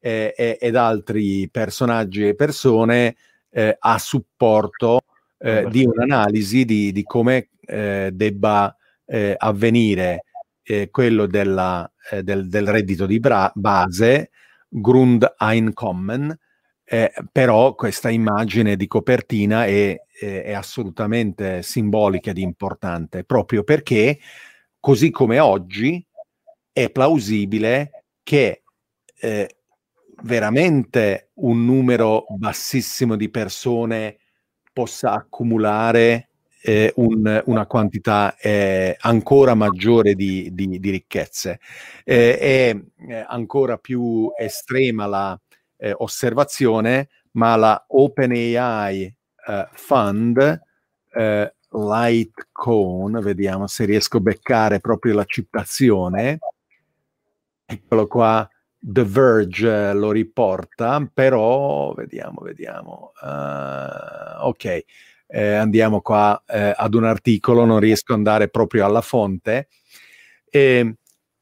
eh, eh, ed altri personaggi e persone eh, a supporto eh, di un'analisi di, di come eh, debba eh, avvenire eh, quello della, eh, del, del reddito di bra- base, Grundeinkommen. Eh, però questa immagine di copertina è, è, è assolutamente simbolica ed importante, proprio perché, così come oggi, è plausibile che eh, veramente un numero bassissimo di persone possa accumulare eh, un, una quantità eh, ancora maggiore di, di, di ricchezze. Eh, è ancora più estrema la eh, osservazione, ma la OpenAI eh, Fund, eh, Litecoin, vediamo se riesco a beccare proprio la citazione, eccolo qua, The Verge eh, lo riporta, però vediamo, vediamo, uh, ok. Eh, andiamo qua eh, ad un articolo, non riesco ad andare proprio alla fonte. Eh,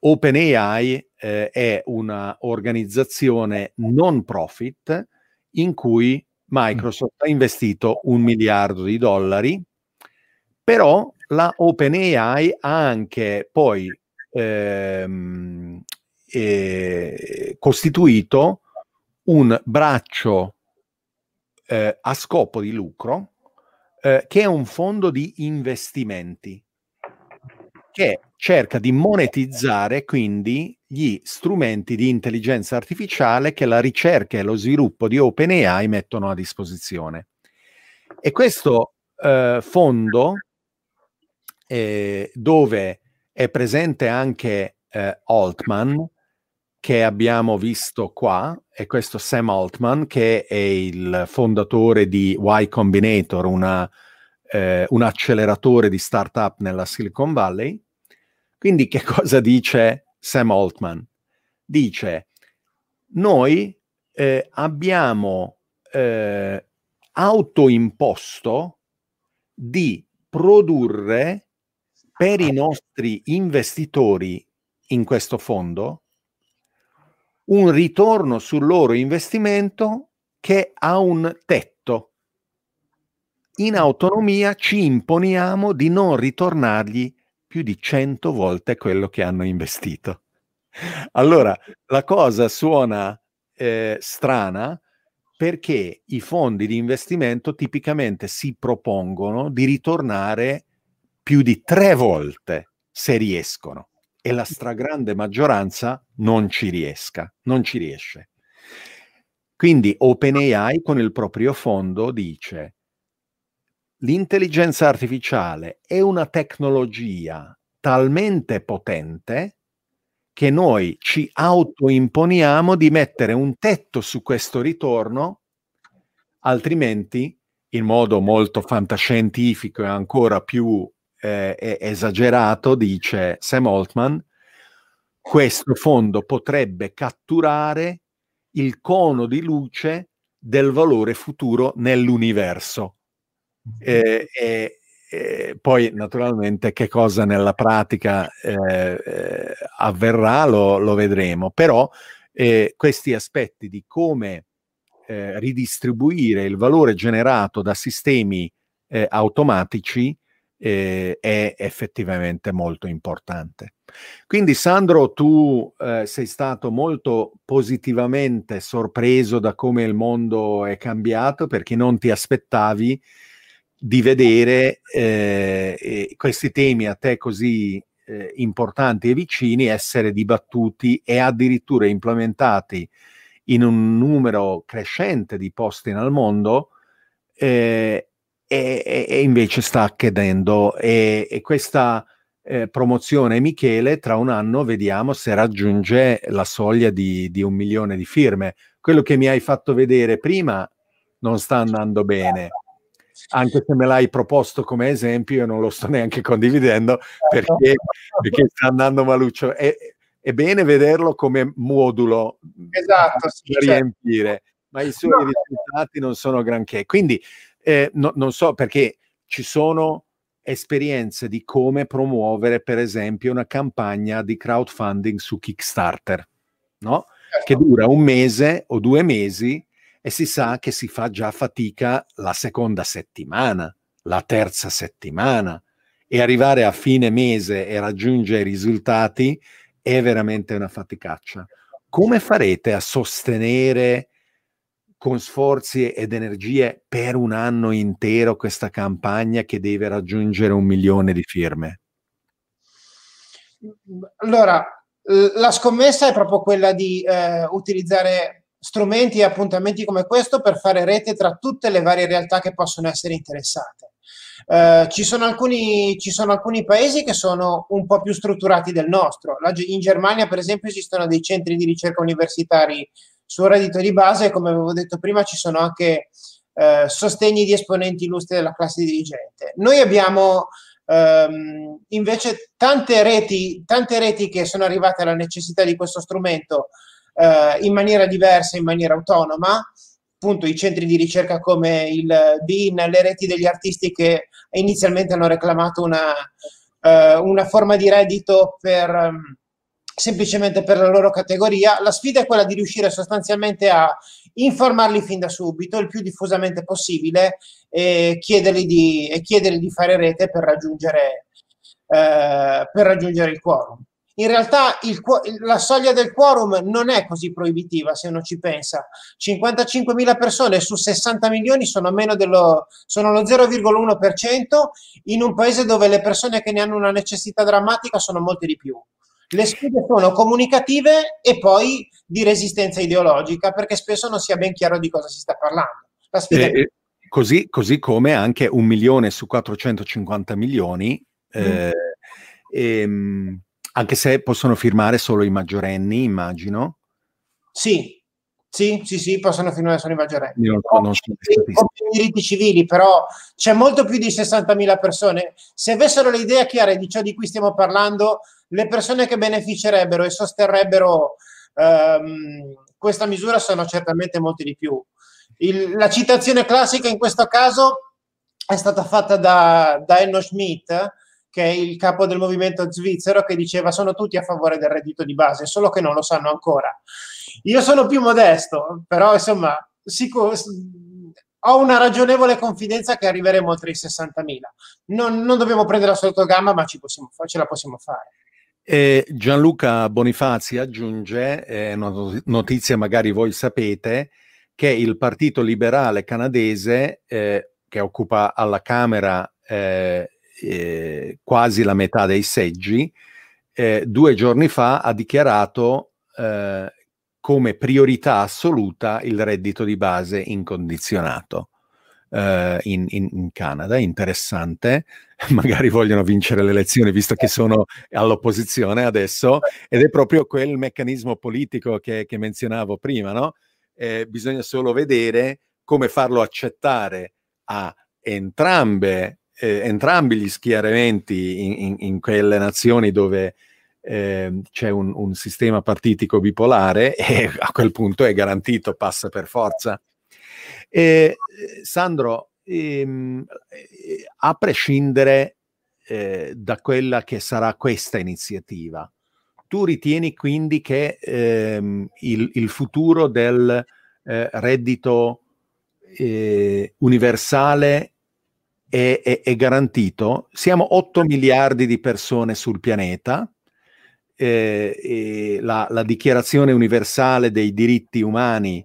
OpenAI eh, è una organizzazione non profit in cui Microsoft ha investito un miliardo di dollari, però la OpenAI ha anche poi ehm, eh, costituito un braccio eh, a scopo di lucro, Eh, che è un fondo di investimenti che cerca di monetizzare quindi gli strumenti di intelligenza artificiale che la ricerca e lo sviluppo di OpenAI mettono a disposizione. E questo eh, fondo, eh, dove è presente anche eh, Altman, che abbiamo visto qua, e questo Sam Altman, che è il fondatore di Y Combinator, una, eh, un acceleratore di startup nella Silicon Valley. Quindi che cosa dice Sam Altman? Dice: noi eh, abbiamo eh, autoimposto di produrre per i nostri investitori in questo fondo un ritorno sul loro investimento che ha un tetto. In autonomia ci imponiamo di non ritornargli più di cento volte quello che hanno investito. Allora, la cosa suona eh, strana, perché i fondi di investimento tipicamente si propongono di ritornare più di tre volte se riescono, e la stragrande maggioranza non ci riesca, non ci riesce. Quindi OpenAI con il proprio fondo dice: l'intelligenza artificiale è una tecnologia talmente potente che noi ci autoimponiamo di mettere un tetto su questo ritorno altrimenti, in modo molto fantascientifico e ancora più eh, esagerato, dice Sam Altman, questo fondo potrebbe catturare il cono di luce del valore futuro nell'universo. E, e, e poi naturalmente che cosa nella pratica eh, eh, avverrà lo, lo vedremo, però eh, questi aspetti di come eh, ridistribuire il valore generato da sistemi eh, automatici eh, è effettivamente molto importante. Quindi Sandro, tu eh, sei stato molto positivamente sorpreso da come il mondo è cambiato, perché non ti aspettavi di vedere eh, questi temi a te così eh, importanti e vicini essere dibattuti e addirittura implementati in un numero crescente di posti nel mondo, eh, e, e invece sta accadendo, e, e questa Eh, promozione Michele, tra un anno vediamo se raggiunge la soglia di, di un milione di firme. Quello che mi hai fatto vedere prima non sta andando bene, anche se me l'hai proposto come esempio, io non lo sto neanche condividendo perché, perché sta andando maluccio. È, è bene vederlo come modulo, esatto, sì, da riempire, certo. Ma i suoi no. risultati non sono granché. Quindi eh, no, non so, perché ci sono esperienze di come promuovere per esempio una campagna di crowdfunding su Kickstarter, no? Che dura un mese o due mesi e si sa che si fa già fatica la seconda settimana, la terza settimana, e arrivare a fine mese e raggiungere i risultati è veramente una faticaccia. Come farete a sostenere con sforzi ed energie per un anno intero questa campagna che deve raggiungere un milione di firme? Allora, la scommessa è proprio quella di eh, utilizzare strumenti e appuntamenti come questo per fare rete tra tutte le varie realtà che possono essere interessate. Eh, ci sono alcuni, ci sono alcuni paesi che sono un po' più strutturati del nostro. La, in Germania, per esempio, esistono dei centri di ricerca universitari sul reddito di base, come avevo detto prima, ci sono anche eh, sostegni di esponenti illustri della classe dirigente. Noi abbiamo ehm, invece tante reti, tante reti che sono arrivate alla necessità di questo strumento eh, in maniera diversa, in maniera autonoma, appunto i centri di ricerca come il B I N, le reti degli artisti che inizialmente hanno reclamato una, eh, una forma di reddito per... semplicemente per la loro categoria. La sfida è quella di riuscire sostanzialmente a informarli fin da subito, il più diffusamente possibile, e chiedergli di, e chiedergli di fare rete per raggiungere, eh, per raggiungere il quorum. In realtà il, la soglia del quorum non è così proibitiva, se uno ci pensa. cinquantacinquemila persone su sessanta milioni sono meno dello, sono lo zero virgola uno per cento in un paese dove le persone che ne hanno una necessità drammatica sono molte di più. Le sfide sono comunicative e poi di resistenza ideologica, perché spesso non sia ben chiaro di cosa si sta parlando. La sfida eh, è... così, così come anche un milione su quattrocentocinquanta milioni, eh, mm. ehm, anche se possono firmare solo i maggiorenni, immagino. Sì, sì, sì, sì, possono firmare solo i maggiorenni. Io non, non sono i diritti civili, però c'è molto più di sessantamila persone. Se avessero l'idea chiara di ciò di cui stiamo parlando, le persone che beneficerebbero e sosterrebbero ehm, questa misura sono certamente molte di più. Il, la citazione classica in questo caso è stata fatta da, da Enno Schmidt, che è il capo del movimento svizzero, che diceva: sono tutti a favore del reddito di base, solo che non lo sanno ancora. Io sono più modesto, però insomma sicuro, ho una ragionevole confidenza che arriveremo oltre i sessantamila. Non, non dobbiamo prendere la sottogamma, ma ci possiamo, ce la possiamo fare. Eh, Gianluca Bonifazi aggiunge, eh, una notizia magari voi sapete, che il Partito Liberale Canadese, eh, che occupa alla Camera eh, eh, quasi la metà dei seggi, eh, due giorni fa ha dichiarato eh, come priorità assoluta il reddito di base incondizionato. Uh, in, in, in Canada, interessante, magari vogliono vincere le elezioni visto che sono all'opposizione adesso, ed è proprio quel meccanismo politico che, che menzionavo prima, no? Eh, bisogna solo vedere come farlo accettare a entrambe, eh, entrambi gli schieramenti in, in, in quelle nazioni dove eh, c'è un, un sistema partitico bipolare, e a quel punto è garantito, passa per forza. E, Sandro, ehm, a prescindere eh, da quella che sarà questa iniziativa, tu ritieni quindi che ehm, il, il futuro del eh, reddito eh, universale è, è, è garantito? Siamo otto miliardi di persone sul pianeta, eh, e la, la dichiarazione universale dei diritti umani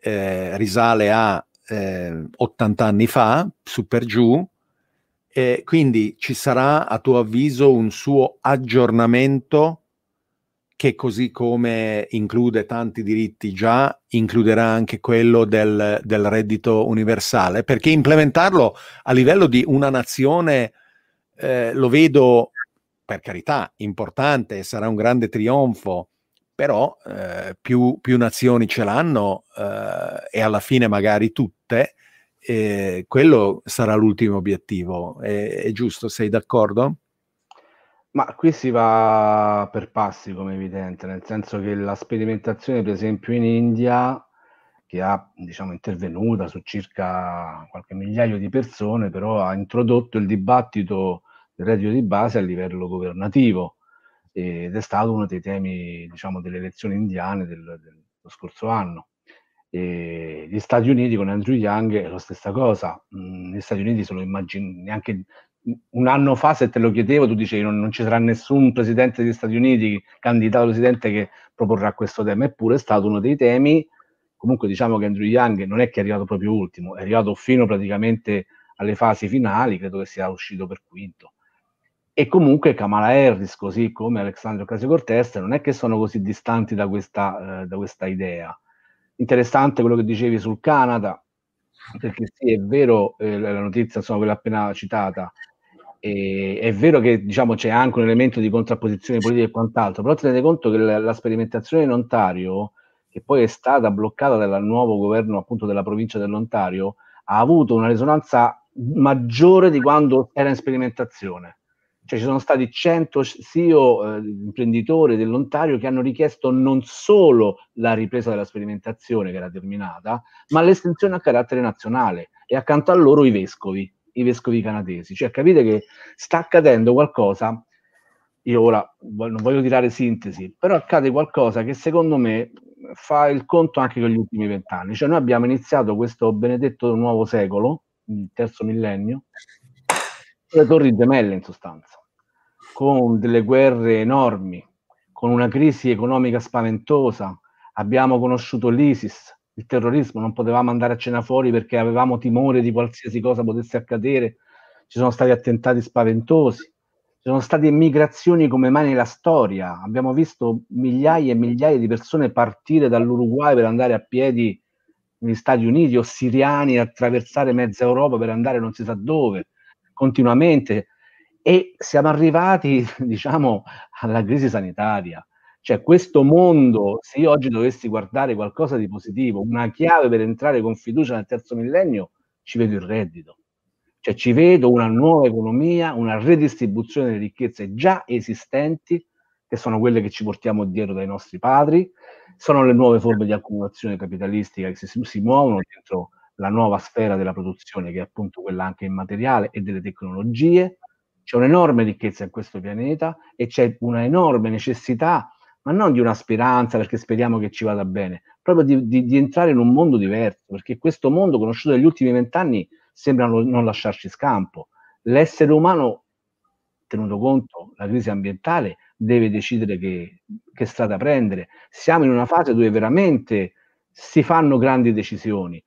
eh, risale a eh, ottanta anni fa, su per giù. Eh, quindi ci sarà, a tuo avviso, un suo aggiornamento che, così come include tanti diritti già, includerà anche quello del, del reddito universale? Perché implementarlo a livello di una nazione eh, lo vedo, per carità, importante, sarà un grande trionfo, però eh, più, più nazioni ce l'hanno eh, e alla fine magari tutte, eh, quello sarà l'ultimo obiettivo. È, è giusto? Sei d'accordo? Ma qui si va per passi, come evidente, nel senso che la sperimentazione, per esempio in India, che ha, diciamo, intervenuta su circa qualche migliaio di persone, però ha introdotto il dibattito del reddito di base a livello governativo, ed è stato uno dei temi, diciamo, delle elezioni indiane del, del, dello scorso anno. E gli Stati Uniti con Andrew Yang è la stessa cosa. Mm, gli Stati Uniti se lo immaginano neanche. Un anno fa, se te lo chiedevo, tu dicevi non, non ci sarà nessun presidente degli Stati Uniti, candidato presidente, che proporrà questo tema, eppure è stato uno dei temi. Comunque diciamo che Andrew Yang non è che è arrivato proprio ultimo, è arrivato fino praticamente alle fasi finali, credo che sia uscito per quinto. E comunque Kamala Harris, così come Alexandria Ocasio-Cortez, non è che sono così distanti da questa, eh, da questa idea. Interessante quello che dicevi sul Canada, perché sì, è vero, eh, la notizia, insomma, quella appena citata. E è vero che, diciamo, c'è anche un elemento di contrapposizione politica e quant'altro, però tenete conto che la, la sperimentazione in Ontario, che poi è stata bloccata dal nuovo governo, appunto, della provincia dell'Ontario, ha avuto una risonanza maggiore di quando era in sperimentazione. Cioè ci sono stati cento C E O, eh, imprenditori dell'Ontario, che hanno richiesto non solo la ripresa della sperimentazione, che era terminata, ma l'estensione a carattere nazionale, e accanto a loro i vescovi. i vescovi canadesi. Cioè capite che sta accadendo qualcosa. Io ora non voglio tirare sintesi, però accade qualcosa che secondo me fa il conto anche con gli ultimi vent'anni. Cioè noi abbiamo iniziato questo benedetto nuovo secolo, il terzo millennio, con le torri gemelle in sostanza, con delle guerre enormi, con una crisi economica spaventosa. Abbiamo conosciuto l'ISIS, il terrorismo, non potevamo andare a cena fuori perché avevamo timore di qualsiasi cosa potesse accadere. Ci sono stati attentati spaventosi, ci sono state migrazioni come mai nella storia. Abbiamo visto migliaia e migliaia di persone partire dall'Uruguay per andare a piedi negli Stati Uniti, o siriani attraversare mezza Europa per andare non si sa dove, continuamente. E siamo arrivati, diciamo, alla crisi sanitaria. Cioè questo mondo, se io oggi dovessi guardare qualcosa di positivo, una chiave per entrare con fiducia nel terzo millennio, ci vedo il reddito. Cioè ci vedo una nuova economia, una redistribuzione delle ricchezze già esistenti, che sono quelle che ci portiamo dietro dai nostri padri, sono le nuove forme di accumulazione capitalistica che si, si muovono dentro la nuova sfera della produzione, che è appunto quella anche immateriale, e delle tecnologie. C'è un'enorme ricchezza in questo pianeta e c'è una enorme necessità, ma non di una speranza perché speriamo che ci vada bene, proprio di, di, di entrare in un mondo diverso, perché questo mondo conosciuto negli ultimi vent'anni sembra non lasciarci scampo. L'essere umano, tenuto conto della crisi ambientale, deve decidere che, che strada prendere. Siamo in una fase dove veramente si fanno grandi decisioni.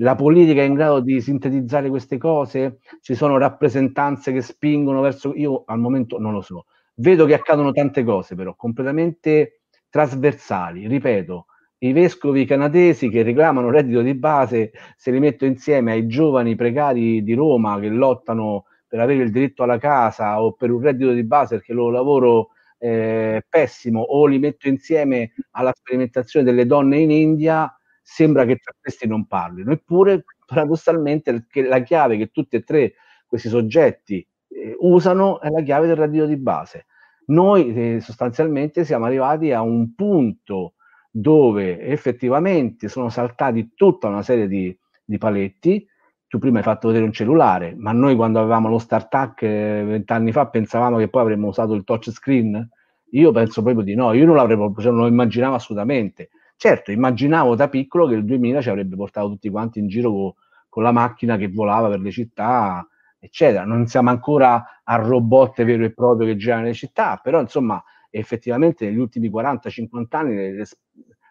La politica è in grado di sintetizzare queste cose? Ci sono rappresentanze che spingono verso... Io al momento non lo so. Vedo che accadono tante cose però, completamente trasversali. Ripeto, i vescovi canadesi che reclamano reddito di base, se li metto insieme ai giovani precari di Roma che lottano per avere il diritto alla casa o per un reddito di base perché il loro lavoro è pessimo, o li metto insieme alla sperimentazione delle donne in India, sembra che tra questi non parlino, eppure paradossalmente la chiave che tutti e tre questi soggetti eh, usano è la chiave del reddito di base. Noi eh, sostanzialmente siamo arrivati a un punto dove effettivamente sono saltati tutta una serie di, di paletti. Tu prima hai fatto vedere un cellulare, ma noi quando avevamo lo StarTAC vent'anni fa pensavamo che poi avremmo usato il touch screen? Io penso proprio di no, io non l'avremmo, cioè non lo immaginavo assolutamente. Certo, immaginavo da piccolo che il duemila ci avrebbe portato tutti quanti in giro co, con la macchina che volava per le città, eccetera. Non siamo ancora a robot vero e proprio che girano nelle città, però insomma effettivamente negli ultimi quaranta cinquanta anni le, le,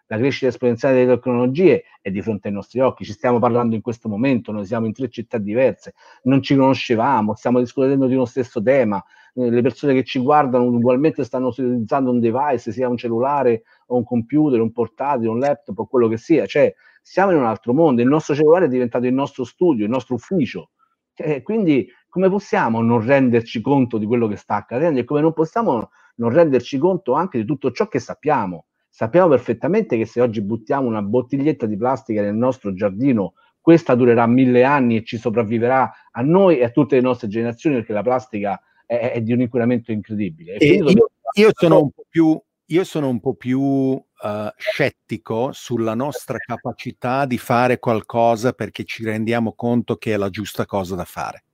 la crescita esponenziale delle tecnologie è di fronte ai nostri occhi, ci stiamo parlando in questo momento, noi siamo in tre città diverse, non ci conoscevamo, stiamo discutendo di uno stesso tema, eh, le persone che ci guardano ugualmente stanno utilizzando un device, sia un cellulare o un computer, un portatile, un laptop o quello che sia, cioè siamo in un altro mondo, il nostro cellulare è diventato il nostro studio, il nostro ufficio, eh, quindi come possiamo non renderci conto di quello che sta accadendo e come non possiamo non renderci conto anche di tutto ciò che sappiamo? Sappiamo perfettamente che se oggi buttiamo una bottiglietta di plastica nel nostro giardino, questa durerà mille anni e ci sopravviverà a noi e a tutte le nostre generazioni, perché la plastica è, è di un inquinamento incredibile. E io, dobbiamo... io, sono un po' più, io sono un po' più uh, scettico sulla nostra capacità di fare qualcosa perché ci rendiamo conto che è la giusta cosa da fare.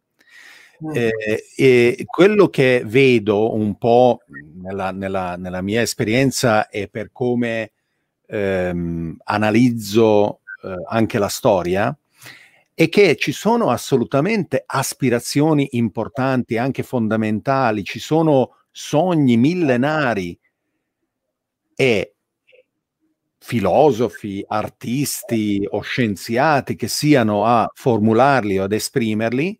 Eh, eh, quello che vedo un po' nella, nella, nella mia esperienza e per come ehm, analizzo eh, anche la storia è che ci sono assolutamente aspirazioni importanti, anche fondamentali, ci sono sogni millenari e filosofi, artisti o scienziati che siano a formularli o ad esprimerli.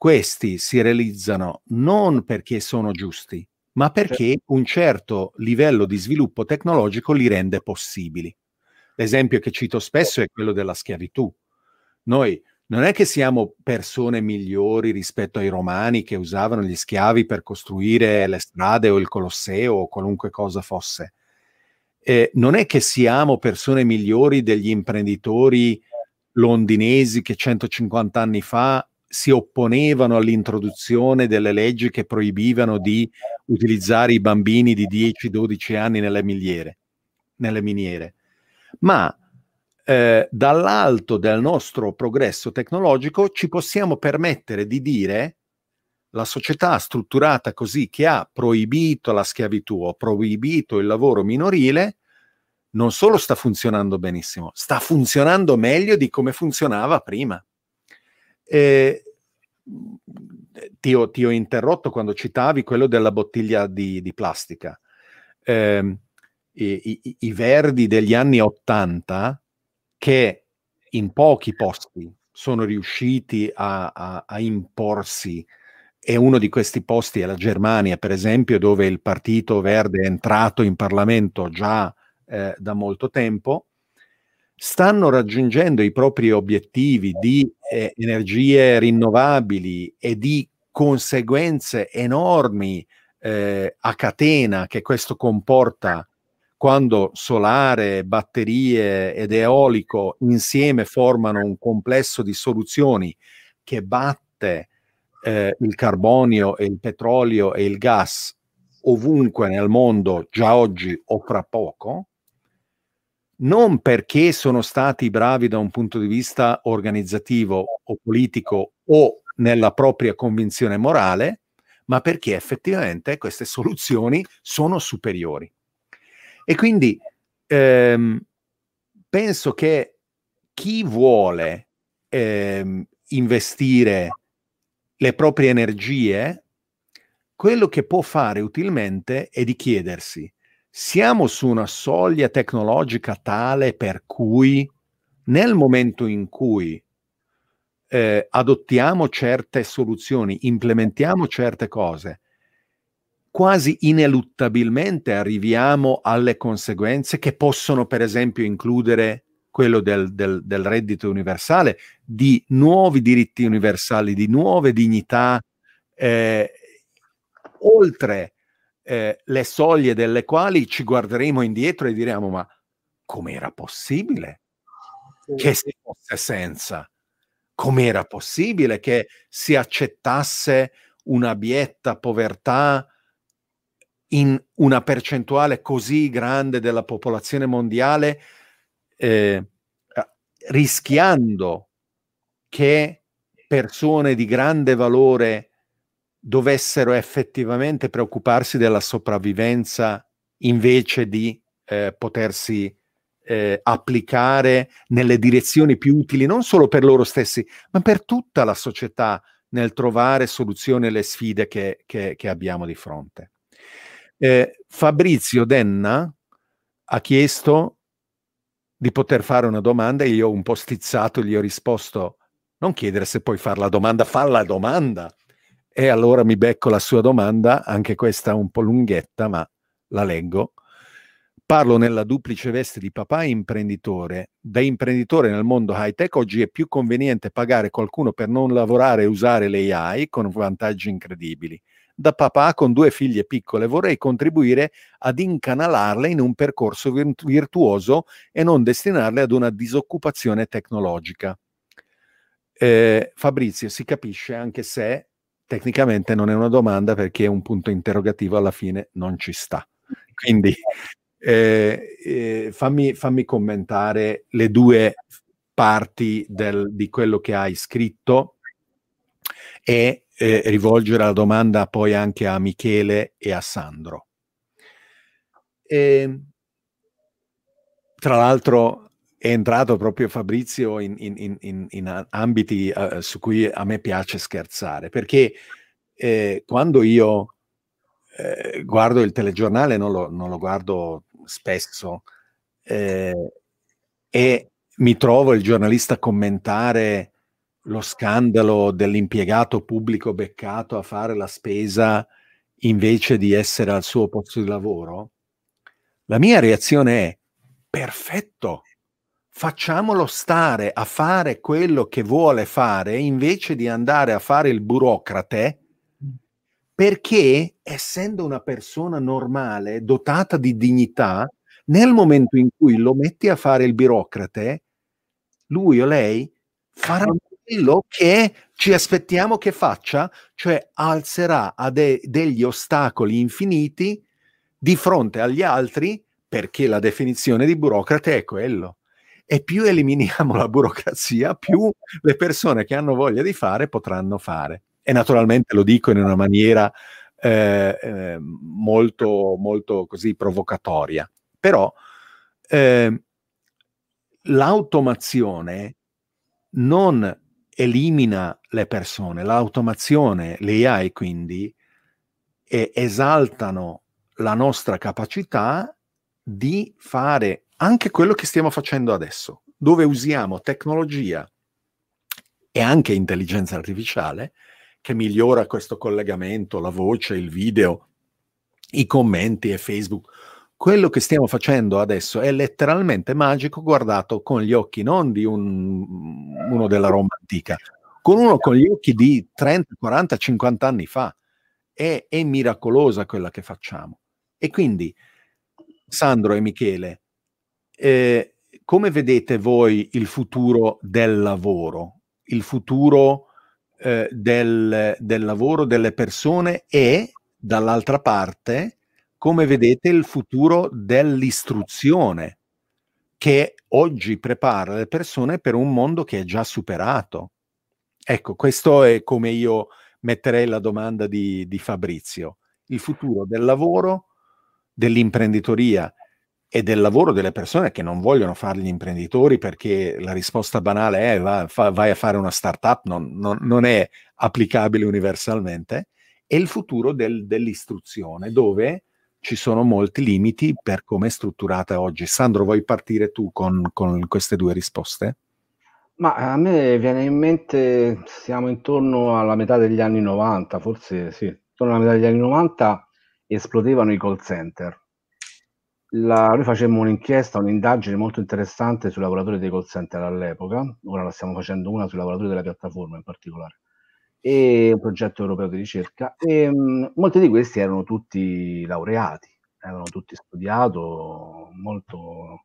Questi si realizzano non perché sono giusti, ma perché un certo livello di sviluppo tecnologico li rende possibili. L'esempio che cito spesso è quello della schiavitù. Noi non è che siamo persone migliori rispetto ai romani che usavano gli schiavi per costruire le strade o il Colosseo o qualunque cosa fosse. Eh, non è che siamo persone migliori degli imprenditori londinesi che centocinquanta anni fa si opponevano all'introduzione delle leggi che proibivano di utilizzare i bambini di dieci dodici anni nelle miniere, nelle miniere. Ma eh, dall'alto del nostro progresso tecnologico ci possiamo permettere di dire la società strutturata così che ha proibito la schiavitù, ha proibito il lavoro minorile, non solo sta funzionando benissimo, sta funzionando meglio di come funzionava prima. Eh, ti, ho, ti ho interrotto quando citavi quello della bottiglia di, di plastica. Eh, i, i, i verdi degli anni ottanta che in pochi posti sono riusciti a, a, a imporsi, e uno di questi posti è la Germania, per esempio, dove il Partito Verde è entrato in Parlamento già eh, da molto tempo, stanno raggiungendo i propri obiettivi di eh, energie rinnovabili e di conseguenze enormi eh, a catena che questo comporta quando solare, batterie ed eolico insieme formano un complesso di soluzioni che batte eh, il carbonio e il petrolio e il gas ovunque nel mondo già oggi o fra poco. Non perché sono stati bravi da un punto di vista organizzativo o politico o nella propria convinzione morale, ma perché effettivamente queste soluzioni sono superiori. E quindi ehm, penso che chi vuole ehm, investire le proprie energie, quello che può fare utilmente è di chiedersi: siamo su una soglia tecnologica tale per cui nel momento in cui eh, adottiamo certe soluzioni, implementiamo certe cose, quasi ineluttabilmente arriviamo alle conseguenze che possono, per esempio, includere quello del, del, del reddito universale, di nuovi diritti universali, di nuove dignità, eh, oltre Eh, le soglie delle quali ci guarderemo indietro e diremo: ma com'era possibile? sì. che si fosse senza. Com'era possibile che si accettasse una abietta povertà in una percentuale così grande della popolazione mondiale, eh, rischiando che persone di grande valore dovessero effettivamente preoccuparsi della sopravvivenza invece di eh, potersi eh, applicare nelle direzioni più utili, non solo per loro stessi, ma per tutta la società, nel trovare soluzioni alle sfide che, che, che abbiamo di fronte. Eh, Fabrizio Denna ha chiesto di poter fare una domanda e io un po' stizzato gli ho risposto: non chiedere se puoi fare la domanda, fa la domanda. E allora mi becco la sua domanda, anche questa un po' lunghetta, ma la leggo. Parlo nella duplice veste di papà e imprenditore. Da imprenditore nel mondo high-tech oggi è più conveniente pagare qualcuno per non lavorare e usare le A I con vantaggi incredibili. Da papà con due figlie piccole vorrei contribuire ad incanalarle in un percorso virtuoso e non destinarle ad una disoccupazione tecnologica. Eh, Fabrizio, si capisce, anche se tecnicamente non è una domanda perché un punto interrogativo alla fine non ci sta. Quindi... Eh, eh, fammi, fammi commentare le due parti del, di quello che hai scritto e eh, rivolgere la domanda poi anche a Michele e a Sandro. E, tra l'altro, è entrato proprio Fabrizio in, in, in, in ambiti uh, su cui a me piace scherzare, perché eh, quando io eh, guardo il telegiornale, non lo, non lo guardo spesso, eh, e mi trovo il giornalista a commentare lo scandalo dell'impiegato pubblico beccato a fare la spesa invece di essere al suo posto di lavoro, la mia reazione è: perfetto, facciamolo stare a fare quello che vuole fare invece di andare a fare il burocrate, perché, essendo una persona normale, dotata di dignità, nel momento in cui lo metti a fare il burocrate, lui o lei farà quello che ci aspettiamo che faccia, cioè alzerà a de- degli ostacoli infiniti di fronte agli altri, perché la definizione di burocrate è quello. E più eliminiamo la burocrazia, più le persone che hanno voglia di fare potranno fare. E naturalmente lo dico in una maniera eh, eh, molto, molto così provocatoria. Però eh, l'automazione non elimina le persone, l'automazione, le A I quindi, eh, esaltano la nostra capacità di fare anche quello che stiamo facendo adesso, dove usiamo tecnologia e anche intelligenza artificiale che migliora questo collegamento, la voce, il video, i commenti e Facebook. Quello che stiamo facendo adesso è letteralmente magico, guardato con gli occhi non di un, uno della Roma antica, con uno con gli occhi di trenta, quaranta, cinquanta anni fa. È, è miracolosa quella che facciamo. E quindi, Sandro e Michele, eh, come vedete voi il futuro del lavoro? Il futuro... Del, del lavoro delle persone e, dall'altra parte, come vedete il futuro dell'istruzione, che oggi prepara le persone per un mondo che è già superato. Ecco, questo è come io metterei la domanda di, di Fabrizio: il futuro del lavoro, dell'imprenditoria e del lavoro delle persone che non vogliono fare gli imprenditori, perché la risposta banale è va, fa, vai a fare una startup, non, non, non è applicabile universalmente, e il futuro del, dell'istruzione, dove ci sono molti limiti per come è strutturata oggi. Sandro, vuoi partire tu con, con queste due risposte? Ma a me viene in mente, siamo intorno alla metà degli anni novanta, forse sì, intorno alla metà degli anni novanta esplodevano i call center. La, noi facemmo un'inchiesta, un'indagine molto interessante sui lavoratori dei call center all'epoca. Ora la stiamo facendo una sui lavoratori della piattaforma in particolare, e un progetto europeo di ricerca, e mh, molti di questi erano tutti laureati, erano tutti studiato molto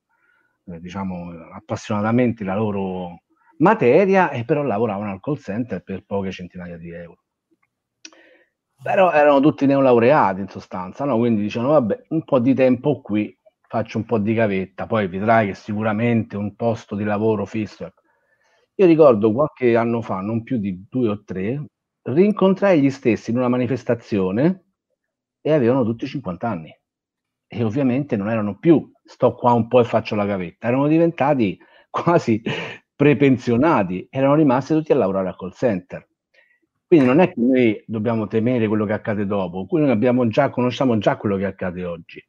eh, diciamo appassionatamente la loro materia, e però lavoravano al call center per poche centinaia di euro. Però erano tutti neolaureati in sostanza, no? Quindi dicevano vabbè, un po' di tempo qui, faccio un po' di gavetta, poi vedrai che sicuramente un posto di lavoro fisso. Io ricordo qualche anno fa, non più di due o tre, rincontrai gli stessi in una manifestazione e avevano tutti cinquanta anni. E ovviamente non erano più sto qua un po' e faccio la gavetta, erano diventati quasi prepensionati, erano rimasti tutti a lavorare al call center. Quindi non è che noi dobbiamo temere quello che accade dopo, noi abbiamo già, conosciamo già quello che accade oggi.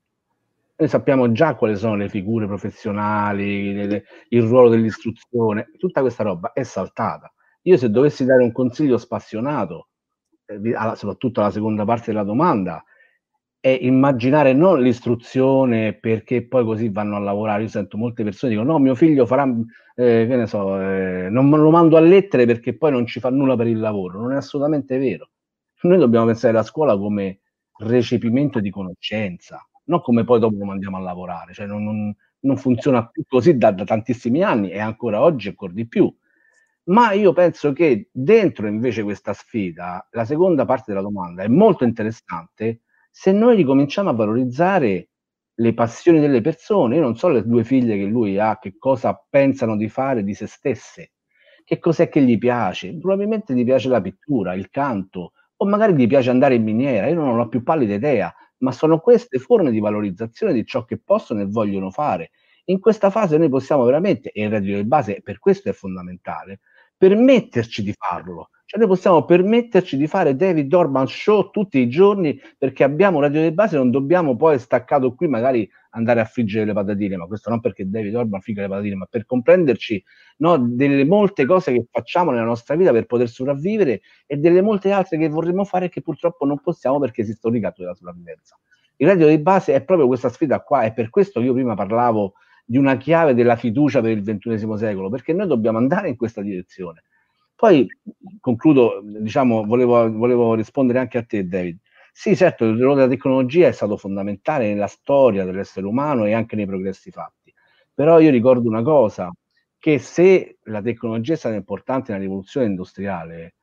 Noi sappiamo già quali sono le figure professionali, le, le, il ruolo dell'istruzione, tutta questa roba è saltata. Io se dovessi dare un consiglio spassionato, eh, alla, soprattutto alla seconda parte della domanda, è immaginare non l'istruzione perché poi così vanno a lavorare. Io sento molte persone che dicono no, mio figlio farà, eh, che ne so, eh, non lo mando a lettere perché poi non ci fa nulla per il lavoro. Non è assolutamente vero. Noi dobbiamo pensare alla scuola come recepimento di conoscenza, non come poi dopo lo mandiamo a lavorare. Cioè non, non, non funziona più così da, da tantissimi anni e ancora oggi ancora di più. Ma io penso che dentro invece questa sfida, la seconda parte della domanda è molto interessante, se noi ricominciamo a valorizzare le passioni delle persone. Io non so le due figlie che lui ha, che cosa pensano di fare di se stesse, che cos'è che gli piace, probabilmente gli piace la pittura, il canto, o magari gli piace andare in miniera, io non ho la più pallida idea, ma sono queste forme di valorizzazione di ciò che possono e vogliono fare. In questa fase noi possiamo veramente, e il reddito di base per questo è fondamentale, permetterci di farlo. Cioè noi possiamo permetterci di fare David Orban show tutti i giorni perché abbiamo un reddito di base, non dobbiamo poi staccato qui magari andare a friggere le patatine, ma questo non perché David Orban frigga le patatine, ma per comprenderci, no, delle molte cose che facciamo nella nostra vita per poter sopravvivere e delle molte altre che vorremmo fare che purtroppo non possiamo perché esiste un ricatto della sopravvivenza. Il reddito di base è proprio questa sfida qua, è per questo che io prima parlavo di una chiave della fiducia per il ventunesimo secolo, perché noi dobbiamo andare in questa direzione. Poi concludo, diciamo, volevo, volevo rispondere anche a te, David. Sì, certo, il ruolo della tecnologia è stato fondamentale nella storia dell'essere umano e anche nei progressi fatti. Però io ricordo una cosa, che se la tecnologia è stata importante nella rivoluzione industriale,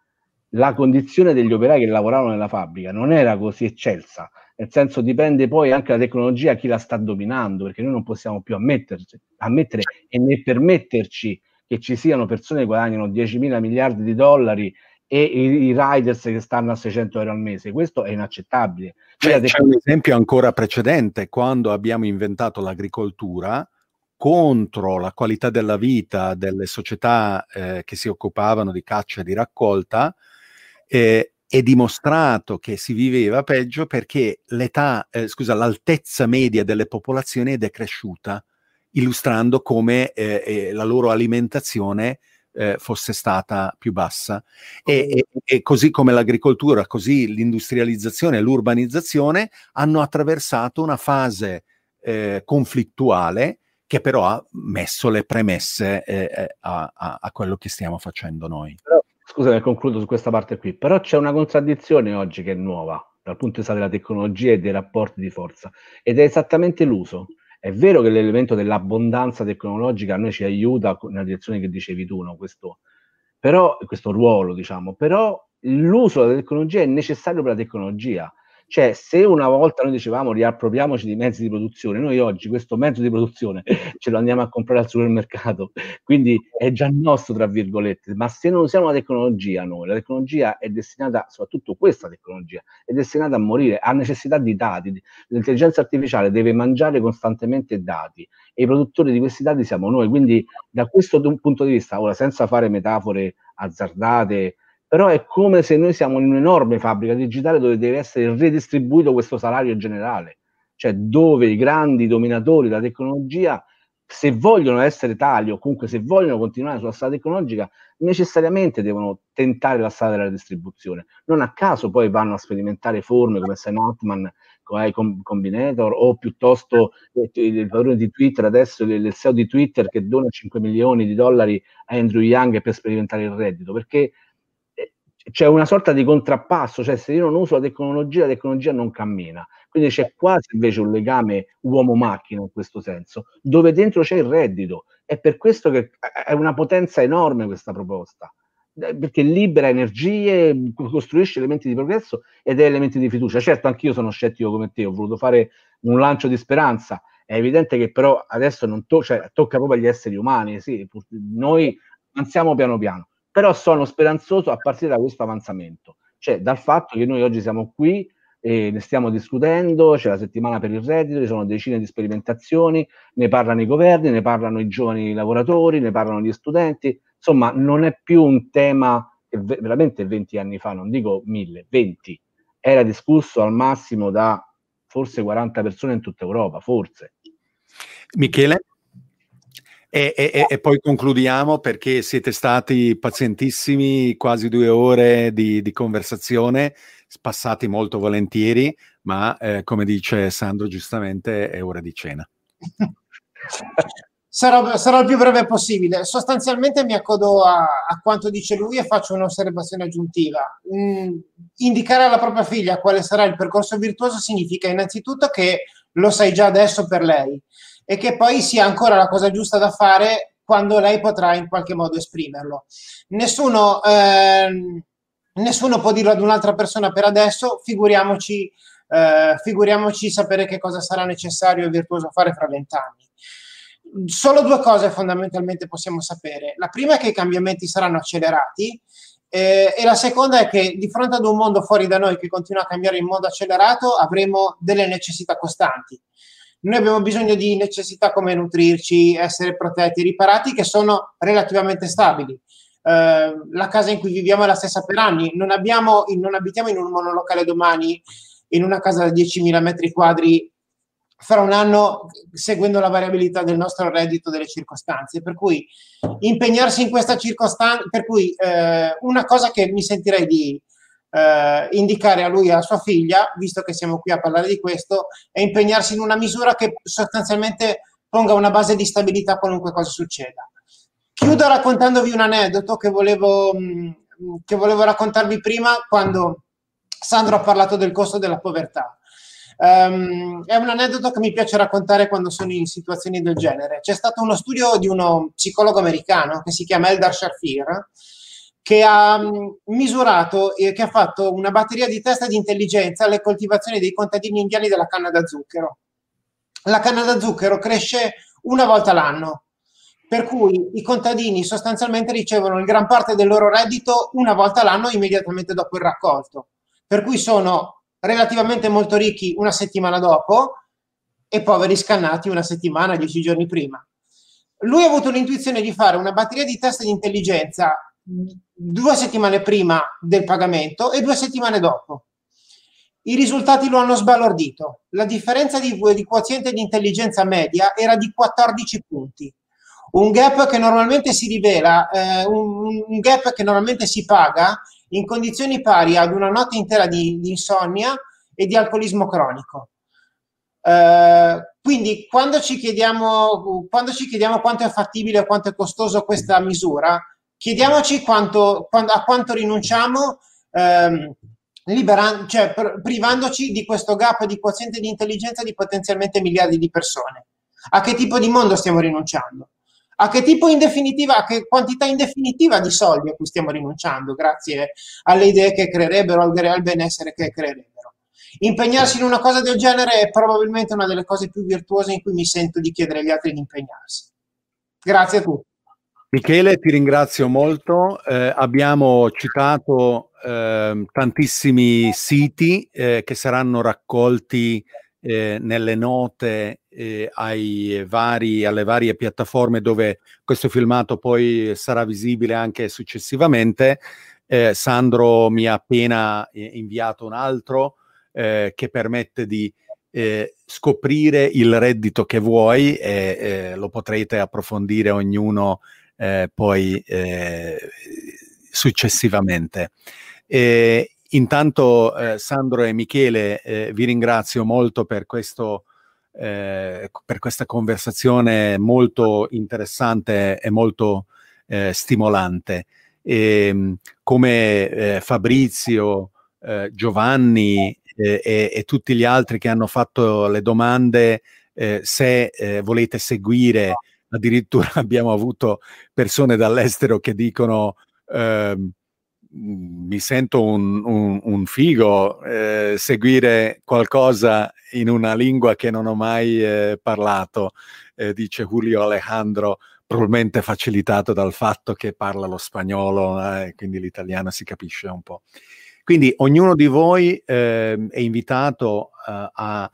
la condizione degli operai che lavoravano nella fabbrica non era così eccelsa. Nel senso, dipende poi anche la tecnologia chi la sta dominando, perché noi non possiamo più ammetterci, ammettere e né permetterci che ci siano persone che guadagnano diecimila miliardi di dollari e i, i riders che stanno a seicento euro al mese. Questo è inaccettabile. Cioè, c'è un esempio ancora precedente, quando abbiamo inventato l'agricoltura contro la qualità della vita delle società eh, che si occupavano di caccia e di raccolta, eh, è dimostrato che si viveva peggio perché l'età, eh, scusa, l'altezza media delle popolazioni è decresciuta, illustrando come eh, eh, la loro alimentazione eh, fosse stata più bassa. E, e, e così come l'agricoltura, così l'industrializzazione e l'urbanizzazione hanno attraversato una fase eh, conflittuale che però ha messo le premesse eh, a, a, a quello che stiamo facendo noi. Però, scusami, concludo su questa parte qui, però c'è una contraddizione oggi che è nuova dal punto di vista della tecnologia e dei rapporti di forza, ed è esattamente l'uso. È vero che l'elemento dell'abbondanza tecnologica a noi ci aiuta nella direzione che dicevi tu, no? Questo, però, questo ruolo, diciamo, però l'uso della tecnologia è necessario per la tecnologia. Cioè, se una volta noi dicevamo riappropriamoci di mezzi di produzione, noi oggi questo mezzo di produzione ce lo andiamo a comprare al supermercato, quindi è già nostro, tra virgolette, ma se non usiamo la tecnologia noi, la tecnologia è destinata, soprattutto questa tecnologia, è destinata a morire, ha necessità di dati, l'intelligenza artificiale deve mangiare costantemente dati e i produttori di questi dati siamo noi, quindi da questo punto di vista, ora senza fare metafore azzardate, però è come se noi siamo in un'enorme fabbrica digitale dove deve essere redistribuito questo salario generale, cioè dove i grandi dominatori della tecnologia, se vogliono essere tali o comunque se vogliono continuare sulla strada tecnologica, necessariamente devono tentare la strada della redistribuzione. Non a caso poi vanno a sperimentare forme come Sam Altman, come i Combinator, o piuttosto il padrone di Twitter, adesso il C E O di Twitter che dona cinque milioni di dollari a Andrew Yang per sperimentare il reddito, perché c'è una sorta di contrappasso, cioè se io non uso la tecnologia, la tecnologia non cammina. Quindi c'è quasi invece un legame uomo-macchina in questo senso, dove dentro c'è il reddito. È per questo che è una potenza enorme questa proposta, perché libera energie, costruisce elementi di progresso ed è elementi di fiducia. Certo, anch'io sono scettico come te, ho voluto fare un lancio di speranza. È evidente che però adesso non to- cioè, tocca proprio agli esseri umani, sì, noi avanziamo piano piano. Però sono speranzoso a partire da questo avanzamento, cioè dal fatto che noi oggi siamo qui e ne stiamo discutendo, c'è la settimana per il reddito, ci sono decine di sperimentazioni, ne parlano i governi, ne parlano i giovani lavoratori, ne parlano gli studenti, insomma non è più un tema che veramente venti anni fa, non dico mille, venti, era discusso al massimo da forse quaranta persone in tutta Europa, forse. Michele? E, e, e poi concludiamo perché siete stati pazientissimi, quasi due ore di, di conversazione, passati molto volentieri, ma eh, come dice Sandro giustamente è ora di cena. Sarò, sarò il più breve possibile. Sostanzialmente mi accodo a, a quanto dice lui e faccio un'osservazione aggiuntiva. Mm, indicare alla propria figlia quale sarà il percorso virtuoso significa innanzitutto che lo sai già adesso per lei, e che poi sia ancora la cosa giusta da fare quando lei potrà in qualche modo esprimerlo. Nessuno, eh, nessuno può dirlo ad un'altra persona per adesso, figuriamoci, eh, figuriamoci sapere che cosa sarà necessario e virtuoso fare fra vent'anni. Solo due cose fondamentalmente possiamo sapere. La prima è che i cambiamenti saranno accelerati, eh, e la seconda è che di fronte ad un mondo fuori da noi che continua a cambiare in modo accelerato avremo delle necessità costanti. Noi abbiamo bisogno di necessità come nutrirci, essere protetti, riparati, che sono relativamente stabili. Eh, la casa in cui viviamo è la stessa per anni. Non, abbiamo, non abitiamo in un monolocale domani, in una casa da diecimila metri quadri, fra un anno, seguendo la variabilità del nostro reddito, delle circostanze. Per cui impegnarsi in questa circostanza, per cui eh, una cosa che mi sentirei di Uh, indicare a lui e a sua figlia, visto che siamo qui a parlare di questo, e impegnarsi in una misura che sostanzialmente ponga una base di stabilità qualunque cosa succeda. Chiudo raccontandovi un aneddoto che volevo, mh, che volevo raccontarvi prima, quando Sandro ha parlato del costo della povertà. Um, è un aneddoto che mi piace raccontare quando sono in situazioni del genere. C'è stato uno studio di uno psicologo americano che si chiama Eldar Shafir, che ha misurato e che ha fatto una batteria di test di intelligenza alle coltivazioni dei contadini indiani della canna da zucchero. La canna da zucchero cresce una volta l'anno, per cui i contadini sostanzialmente ricevono il gran parte del loro reddito una volta l'anno immediatamente dopo il raccolto, per cui sono relativamente molto ricchi una settimana dopo e poveri scannati una settimana, dieci giorni prima. Lui ha avuto l'intuizione di fare una batteria di test di intelligenza due settimane prima del pagamento e due settimane dopo. I risultati lo hanno sbalordito. La differenza di, di quoziente di intelligenza media era di quattordici punti, un gap che normalmente si rivela, eh, un, un gap che normalmente si paga in condizioni pari ad una notte intera di, di insonnia e di alcolismo cronico. Eh, quindi quando ci chiediamo, quando ci chiediamo quanto è fattibile o quanto è costoso questa misura, chiediamoci quanto, quando, a quanto rinunciamo ehm, liberan- cioè, pr- privandoci di questo gap di quoziente di intelligenza di potenzialmente miliardi di persone. A che tipo di mondo stiamo rinunciando? A che tipo in definitiva, a che quantità in definitiva di soldi a cui stiamo rinunciando grazie alle idee che creerebbero, al, al benessere che creerebbero? Impegnarsi in una cosa del genere è probabilmente una delle cose più virtuose in cui mi sento di chiedere agli altri di impegnarsi. Grazie a tutti. Michele, ti ringrazio molto, eh, abbiamo citato eh, tantissimi siti eh, che saranno raccolti eh, nelle note eh, ai vari, alle varie piattaforme dove questo filmato poi sarà visibile anche successivamente. Eh, Sandro mi ha appena eh, inviato un altro eh, che permette di Eh, scoprire il reddito che vuoi e eh, lo potrete approfondire ognuno eh, poi eh, successivamente. E intanto eh, Sandro e Michele eh, vi ringrazio molto per questo eh, per questa conversazione molto interessante e molto eh, stimolante. eh, come eh, Fabrizio, eh, Giovanni eh, e, e tutti gli altri che hanno fatto le domande, eh, se eh, volete seguire, addirittura abbiamo avuto persone dall'estero che dicono eh, mi sento un, un, un figo eh, seguire qualcosa in una lingua che non ho mai eh, parlato, eh, dice Julio Alejandro, probabilmente facilitato dal fatto che parla lo spagnolo e eh, quindi l'italiano si capisce un po'. Quindi ognuno di voi eh, è invitato eh, a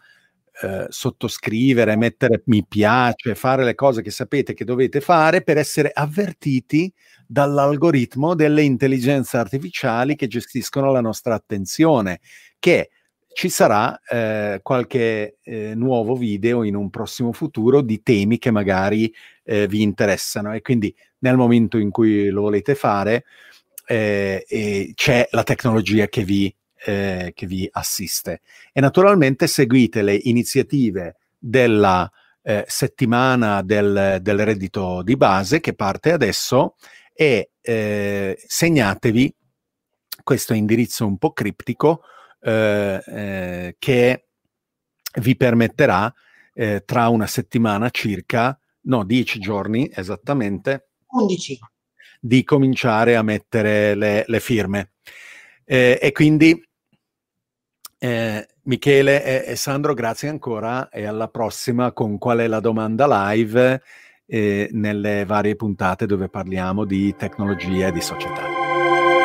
eh, sottoscrivere, mettere mi piace, fare le cose che sapete che dovete fare per essere avvertiti dall'algoritmo delle intelligenze artificiali che gestiscono la nostra attenzione, che ci sarà eh, qualche eh, nuovo video in un prossimo futuro di temi che magari eh, vi interessano, e quindi nel momento in cui lo volete fare eh, eh, c'è la tecnologia che vi, eh, che vi assiste. E naturalmente seguite le iniziative della eh, settimana del, del reddito di base che parte adesso, e eh, segnatevi questo indirizzo un po' criptico eh, eh, che vi permetterà eh, tra una settimana circa, no, dieci giorni esattamente, undici, di cominciare a mettere le, le firme. Eh, e quindi eh, Michele e, e Sandro, grazie ancora, e alla prossima con Qual è la domanda live, nelle varie puntate dove parliamo di tecnologia e di società.